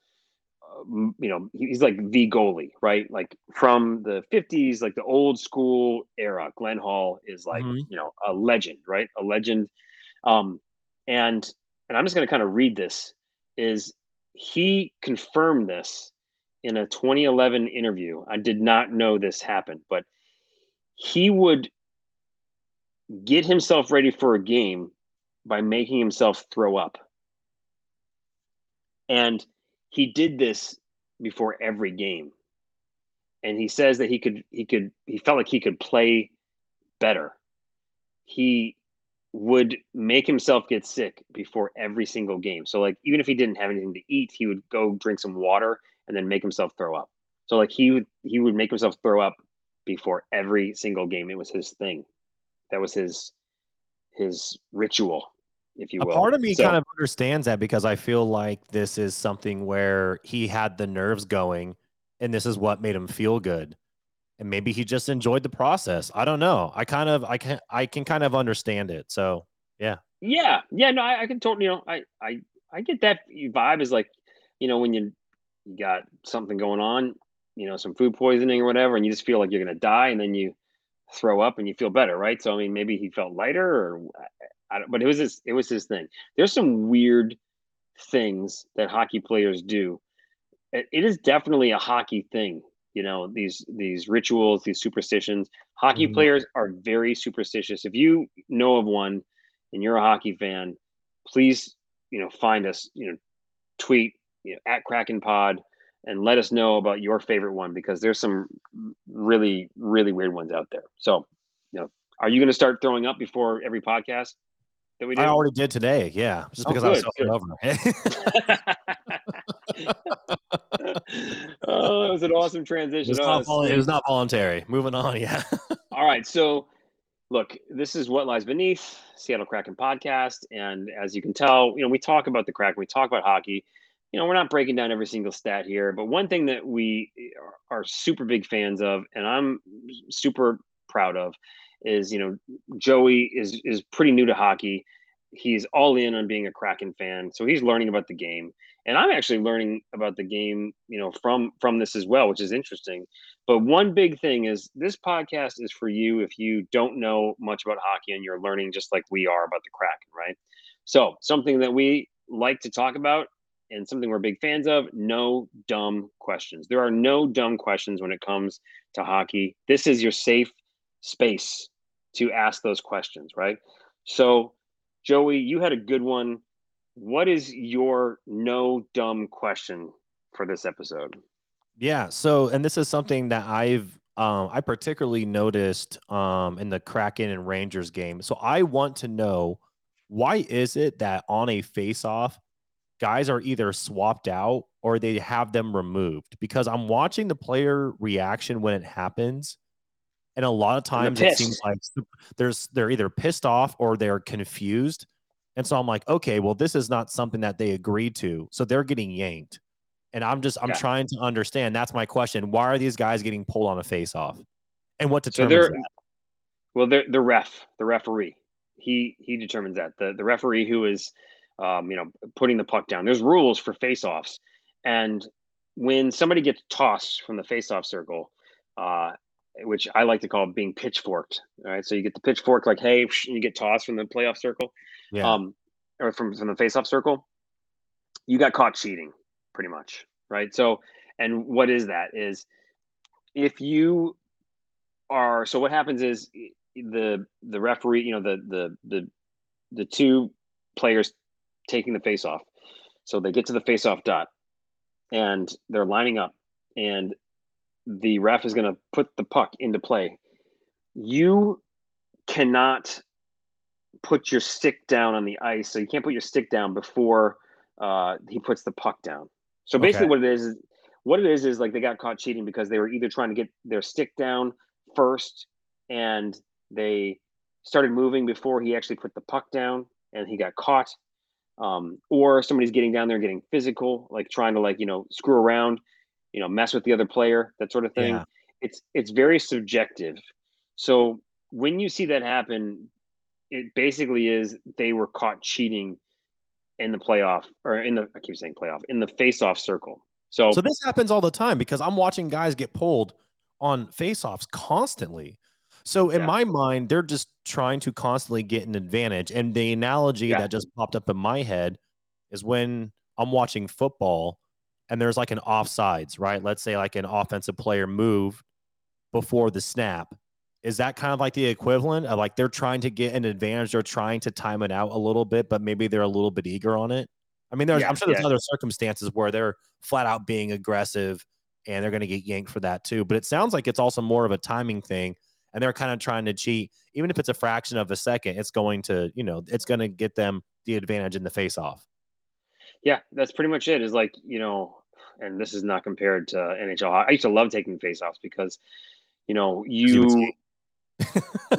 uh, you know, he's like the goalie, right? Like from the fifties, like the old school era, Glenn Hall is like, mm-hmm. you know, a legend, right? A legend. Um, and, and I'm just going to kind of read this is he confirmed this in a twenty eleven interview. I did not know this happened, but he would get himself ready for a game by making himself throw up. And he did this before every game. And he says that he could, he could, he felt like he could play better. He would make himself get sick before every single game. So like, even if he didn't have anything to eat, he would go drink some water and then make himself throw up. So like he would, he would make himself throw up before every single game. It was his thing. That was his his ritual, if you will. A part of me so, kind of understands that because I feel like this is something where he had the nerves going and this is what made him feel good. And maybe he just enjoyed the process. I don't know. I kind of I can I can kind of understand it. So yeah. Yeah. Yeah. No, I, I can totally you know, I, I I get that vibe is like, you know, when you got something going on, you know, some food poisoning or whatever, and you just feel like you're gonna die, and then you throw up and you feel better, right? So I mean, maybe he felt lighter, or I don't, but it was his, it was his thing. There's some weird things that hockey players do. It, it is definitely a hockey thing, you know. These these rituals, these superstitions. Hockey mm-hmm. players are very superstitious. If you know of one, and you're a hockey fan, please, you know, find us, you know, tweet you know, at Kraken Pod. And let us know about your favorite one because there's some really, really weird ones out there. So, you know, are you going to start throwing up before every podcast that we do? I already did today. Yeah. Just oh, because good, I was so over. Oh, it was an awesome transition. It was, not, vol- it was not voluntary. Moving on. Yeah. All right. So, look, this is What Lies Beneath, Seattle Kraken podcast. And as you can tell, you know, we talk about the Kraken, we talk about hockey. You know, we're not breaking down every single stat here, but one thing that we are super big fans of, and I'm super proud of, is, you know, Joey is is pretty new to hockey. He's all in on being a Kraken fan, so he's learning about the game. And I'm actually learning about the game, you know, from from this as well, which is interesting. But one big thing is this podcast is for you if you don't know much about hockey and you're learning just like we are about the Kraken, right? So something that we like to talk about and something we're big fans of, no dumb questions. There are no dumb questions when it comes to hockey. This is your safe space to ask those questions, right? So, Joey, you had a good one. What is your no dumb question for this episode? Yeah, so, and this is something that I've, um, I particularly noticed um, in the Kraken and Rangers game. So I want to know, why is it that on a face-off, guys are either swapped out or they have them removed? Because I'm watching the player reaction when it happens. And a lot of times it seems like there's, they're either pissed off or they're confused. And so I'm like, okay, well, this is not something that they agreed to. So they're getting yanked. And I'm just, I'm yeah. trying to understand. That's my question. Why are these guys getting pulled on a face off and what determines so that? Well, the ref, the referee, he, he determines that the, the referee who is, Um, you know, putting the puck down. There's rules for face-offs. And when somebody gets tossed from the face-off circle, uh, which I like to call being pitchforked, all right? So you get the pitchfork like, hey, and you get tossed from the playoff circle yeah. um, or from, from the face-off circle, you got caught cheating pretty much, right? So, and what is that is if you are, so what happens is the the referee, you know, the the the the two players taking the face off. So they get to the face off dot and they're lining up and the ref is going to put the puck into play. You cannot put your stick down on the ice. So you can't put your stick down before uh, he puts the puck down. So basically okay. what it is, what it is, is like they got caught cheating because they were either trying to get their stick down first and they started moving before he actually put the puck down and he got caught. Um, or somebody's getting down there and getting physical, like trying to like, you know, screw around, you know, mess with the other player, that sort of thing. Yeah. It's, it's very subjective. So when you see that happen, it basically is they were caught cheating in the playoff or in the, I keep saying playoff, in the face-off circle. So, so this happens all the time because I'm watching guys get pulled on face-offs constantly. So in yeah. my mind, they're just trying to constantly get an advantage. And the analogy yeah. that just popped up in my head is when I'm watching football and there's like an offsides, right? Let's say like an offensive player move before the snap. Is that kind of like the equivalent of like they're trying to get an advantage? They're trying to time it out a little bit, but maybe they're a little bit eager on it. I mean, there's, yeah, I'm sure there's yeah. other circumstances where they're flat out being aggressive and they're going to get yanked for that too. But it sounds like it's also more of a timing thing. And they're kind of trying to cheat. Even if it's a fraction of a second, it's going to, you know, it's going to get them the advantage in the face-off. Yeah, that's pretty much it. Is like, you know, and this is not compared to N H L. I used to love taking face-offs because, you know, you,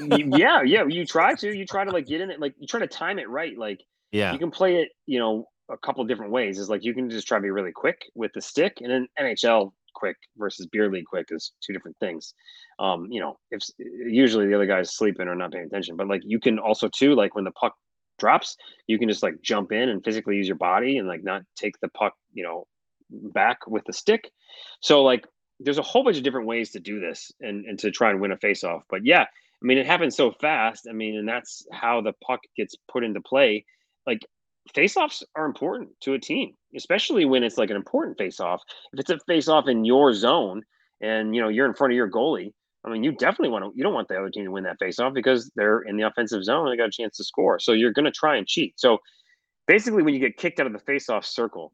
you yeah, yeah, you try to, you try to like get in it, like you try to time it right. Like, yeah, you can play it, you know, a couple different ways. Is like you can just try to be really quick with the stick, and then N H L quick versus beer league quick is two different things. Um, you know, if usually the other guy's sleeping or not paying attention, but like you can also too, like when the puck drops, you can just like jump in and physically use your body and like not take the puck, you know, back with the stick. So like there's a whole bunch of different ways to do this and, and to try and win a face-off. But yeah, I mean, it happens so fast. I mean, and that's how the puck gets put into play. Like face-offs are important to a team, especially when it's like an important face-off. If it's a face-off in your zone and, you know, you're in front of your goalie, I mean, you definitely want to, you don't want the other team to win that face-off because they're in the offensive zone and they got a chance to score. So you're going to try and cheat. So basically when you get kicked out of the face-off circle,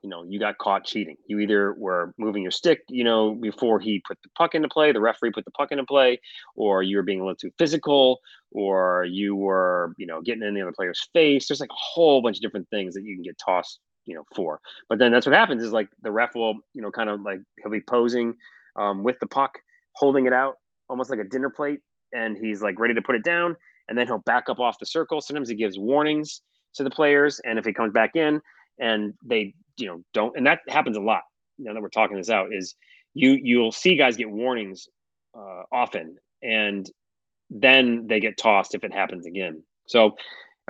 you know, you got caught cheating. You either were moving your stick, you know, before he put the puck into play, the referee put the puck into play, or you were being a little too physical, or you were, you know, getting in the other player's face. There's like a whole bunch of different things that you can get tossed, you know, for. But then that's what happens is like the ref will, you know, kind of like he'll be posing um, with the puck, holding it out almost like a dinner plate. And he's like ready to put it down. And then he'll back up off the circle. Sometimes he gives warnings to the players. And if he comes back in and they, you know, don't, and that happens a lot. Now that we're talking this out, is you you'll see guys get warnings uh, often, and then they get tossed if it happens again. So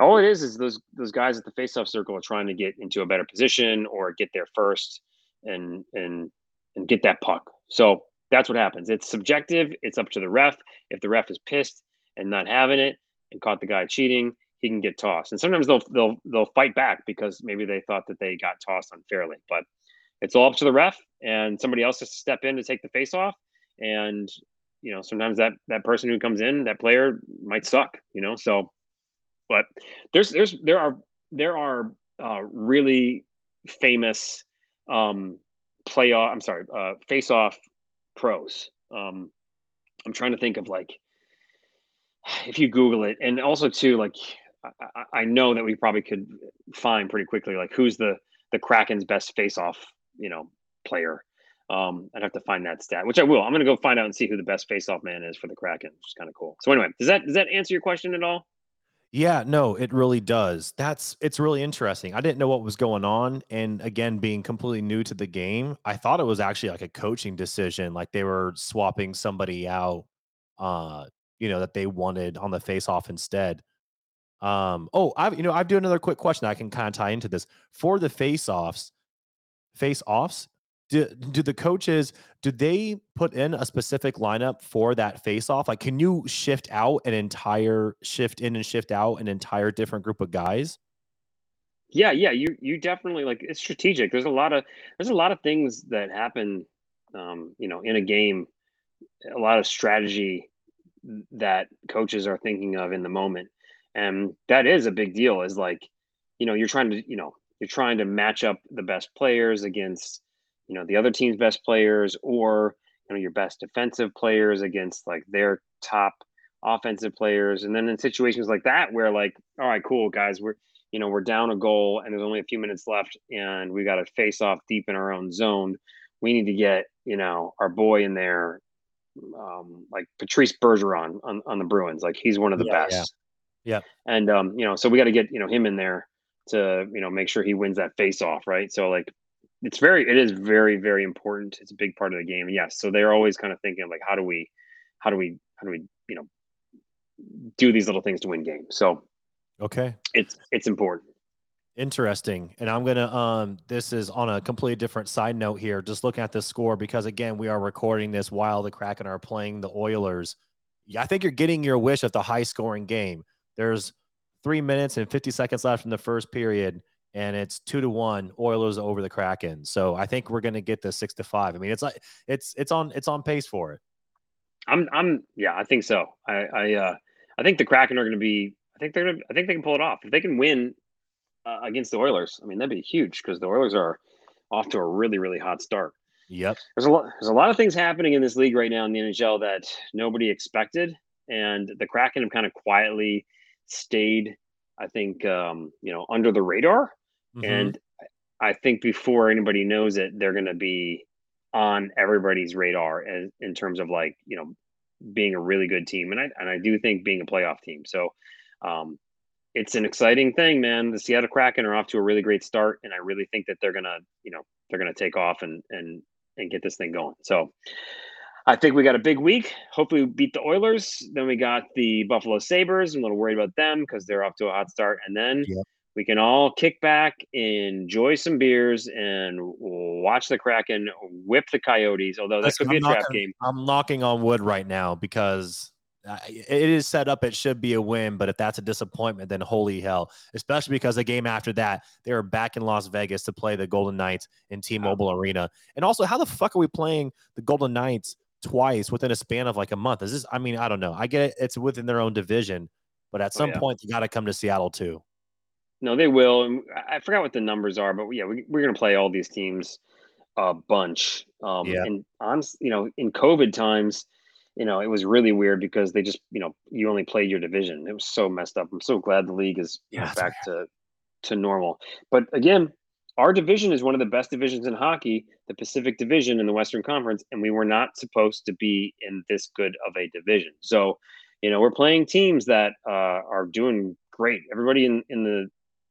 all it is is those those guys at the faceoff circle are trying to get into a better position or get there first and and and get that puck. So that's what happens. It's subjective. It's up to the ref. If the ref is pissed and not having it and caught the guy cheating, he can get tossed. And sometimes they'll they'll they'll fight back because maybe they thought that they got tossed unfairly. But it's all up to the ref, and somebody else has to step in to take the face off. And, you know, sometimes that that person who comes in, that player might suck, you know. So but there's there's there are there are uh, really famous um playoff I'm sorry, uh face off pros. Um I'm trying to think of like if you Google it, and also too like I know that we probably could find pretty quickly, like who's the, the Kraken's best face-off, you know, player. Um, I'd have to find that stat, which I will. I'm going to go find out and see who the best face-off man is for the Kraken, which is kind of cool. So anyway, does that, does that answer your question at all? Yeah, no, it really does. That's, it's really interesting. I didn't know what was going on. And again, being completely new to the game, I thought it was actually like a coaching decision. Like they were swapping somebody out, uh, you know, that they wanted on the face-off instead. Um, oh, I've, you know, I've do another quick question. I can kind of tie into this for the face offs, face offs. Do, do the coaches, do they put in a specific lineup for that face off? Like, can you shift out an entire shift in and shift out an entire different group of guys? Yeah. Yeah. You, you definitely like it's strategic. There's a lot of, there's a lot of things that happen, um, you know, in a game, a lot of strategy that coaches are thinking of in the moment. And that is a big deal is like, you know, you're trying to, you know, you're trying to match up the best players against, you know, the other team's best players or, you know, your best defensive players against like their top offensive players. And then in situations like that, where like, all right, cool guys, we're, you know, we're down a goal and there's only a few minutes left and we got to face off deep in our own zone. We need to get, you know, our boy in there, um, like Patrice Bergeron on, on the Bruins. Like he's one of the yeah, best. Yeah. yeah. And, um, you know, so we got to get, you know, him in there to, you know, make sure he wins that face off. Right. So like, it's very, it is very, very important. It's a big part of the game. And yes. So they're always kind of thinking like, how do we, how do we, how do we, you know, do these little things to win games. So, okay. It's, it's important. Interesting. And I'm going to, um, this is on a completely different side note here, just looking at the score, because again, we are recording this while the Kraken are playing the Oilers. I think you're getting your wish at the high scoring game. There's three minutes and fifty seconds left in the first period. And it's two to one Oilers over the Kraken. So I think we're going to get the six to five. I mean, it's like, it's, it's on, it's on pace for it. I'm, I'm, yeah, I think so. I, I, uh, I think the Kraken are going to be, I think they're going to, I think they can pull it off. If they can win uh, against the Oilers, I mean, that'd be huge because the Oilers are off to a really, really hot start. Yep. There's a lot, there's a lot of things happening in this league right now in the N H L that nobody expected. And the Kraken have kind of quietly stayed, I think, um, you know, under the radar. Mm-hmm. And I think before anybody knows it, they're going to be on everybody's radar in, in terms of like, you know, being a really good team. And I, and I do think being a playoff team. So um, it's an exciting thing, man. The Seattle Kraken are off to a really great start. And I really think that they're going to, you know, they're going to take off and, and, and get this thing going. So I think we got a big week. Hopefully we beat the Oilers. Then we got the Buffalo Sabres. I'm a little worried about them because they're off to a hot start. And then yeah. we can all kick back, enjoy some beers, and watch the Kraken whip the Coyotes, although that Listen, could be I'm a trap knocking, game. I'm knocking on wood right now because it is set up. It should be a win, but if that's a disappointment, then holy hell, especially because the game after that, they were back in Las Vegas to play the Golden Knights in T-Mobile wow. Arena. And also, how the fuck are we playing the Golden Knights twice within a span of like a month? Is this? I mean, I don't know. I get it. It's within their own division, but at some oh, yeah. point, you got to come to Seattle too. No, they will. And I forgot what the numbers are, but yeah, we, we're going to play all these teams a bunch. Um, yeah. And honestly, you know, in COVID times, you know, it was really weird because they just, you know, you only played your division. It was so messed up. I'm so glad the league is yeah, back to, to normal. But again, our division is one of the best divisions in hockey, the Pacific Division in the Western Conference, and we were not supposed to be in this good of a division. So, you know, we're playing teams that uh, are doing great. Everybody in, in the,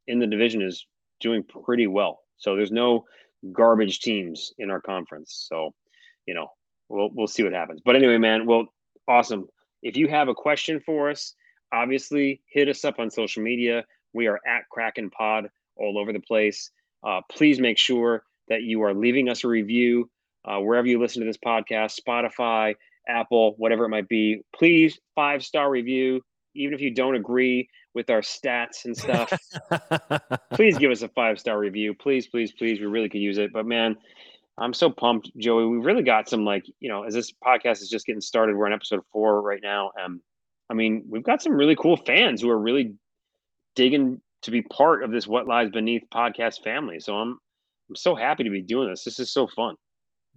in the division is doing pretty well. So there's no garbage teams in our conference. So, you know, we'll, we'll see what happens, but anyway, man, well, awesome. If you have a question for us, obviously hit us up on social media. We are at Kraken Pod all over the place. Uh, please make sure that you are leaving us a review uh, wherever you listen to this podcast, Spotify, Apple, whatever it might be. Please five-star review. Even if you don't agree with our stats and stuff, please give us a five-star review. Please, please, please. We really could use it. But man, I'm so pumped, Joey. We really got some, like, you know, as this podcast is just getting started, we're on episode four right now. Um, I mean, we've got some really cool fans who are really digging to be part of this What Lies Beneath podcast family. So I'm, I'm so happy to be doing this. This is so fun.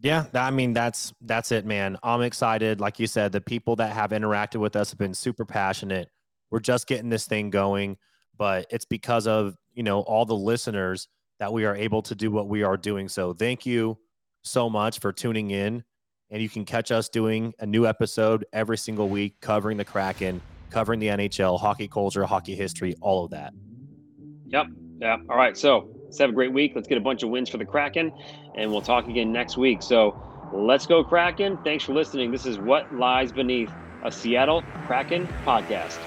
Yeah, I mean, that's that's it, man. I'm excited. Like you said, the people that have interacted with us have been super passionate. We're just getting this thing going, but it's because of, you know, all the listeners that we are able to do what we are doing. So thank you so much for tuning in. And you can catch us doing a new episode every single week, covering the Kraken, covering the N H L, hockey culture, hockey history, all of that. Yep. Yeah. All right. So let's have a great week. Let's get a bunch of wins for the Kraken, and we'll talk again next week. So let's go Kraken. Thanks for listening. This is What Lies Beneath, a Seattle Kraken podcast.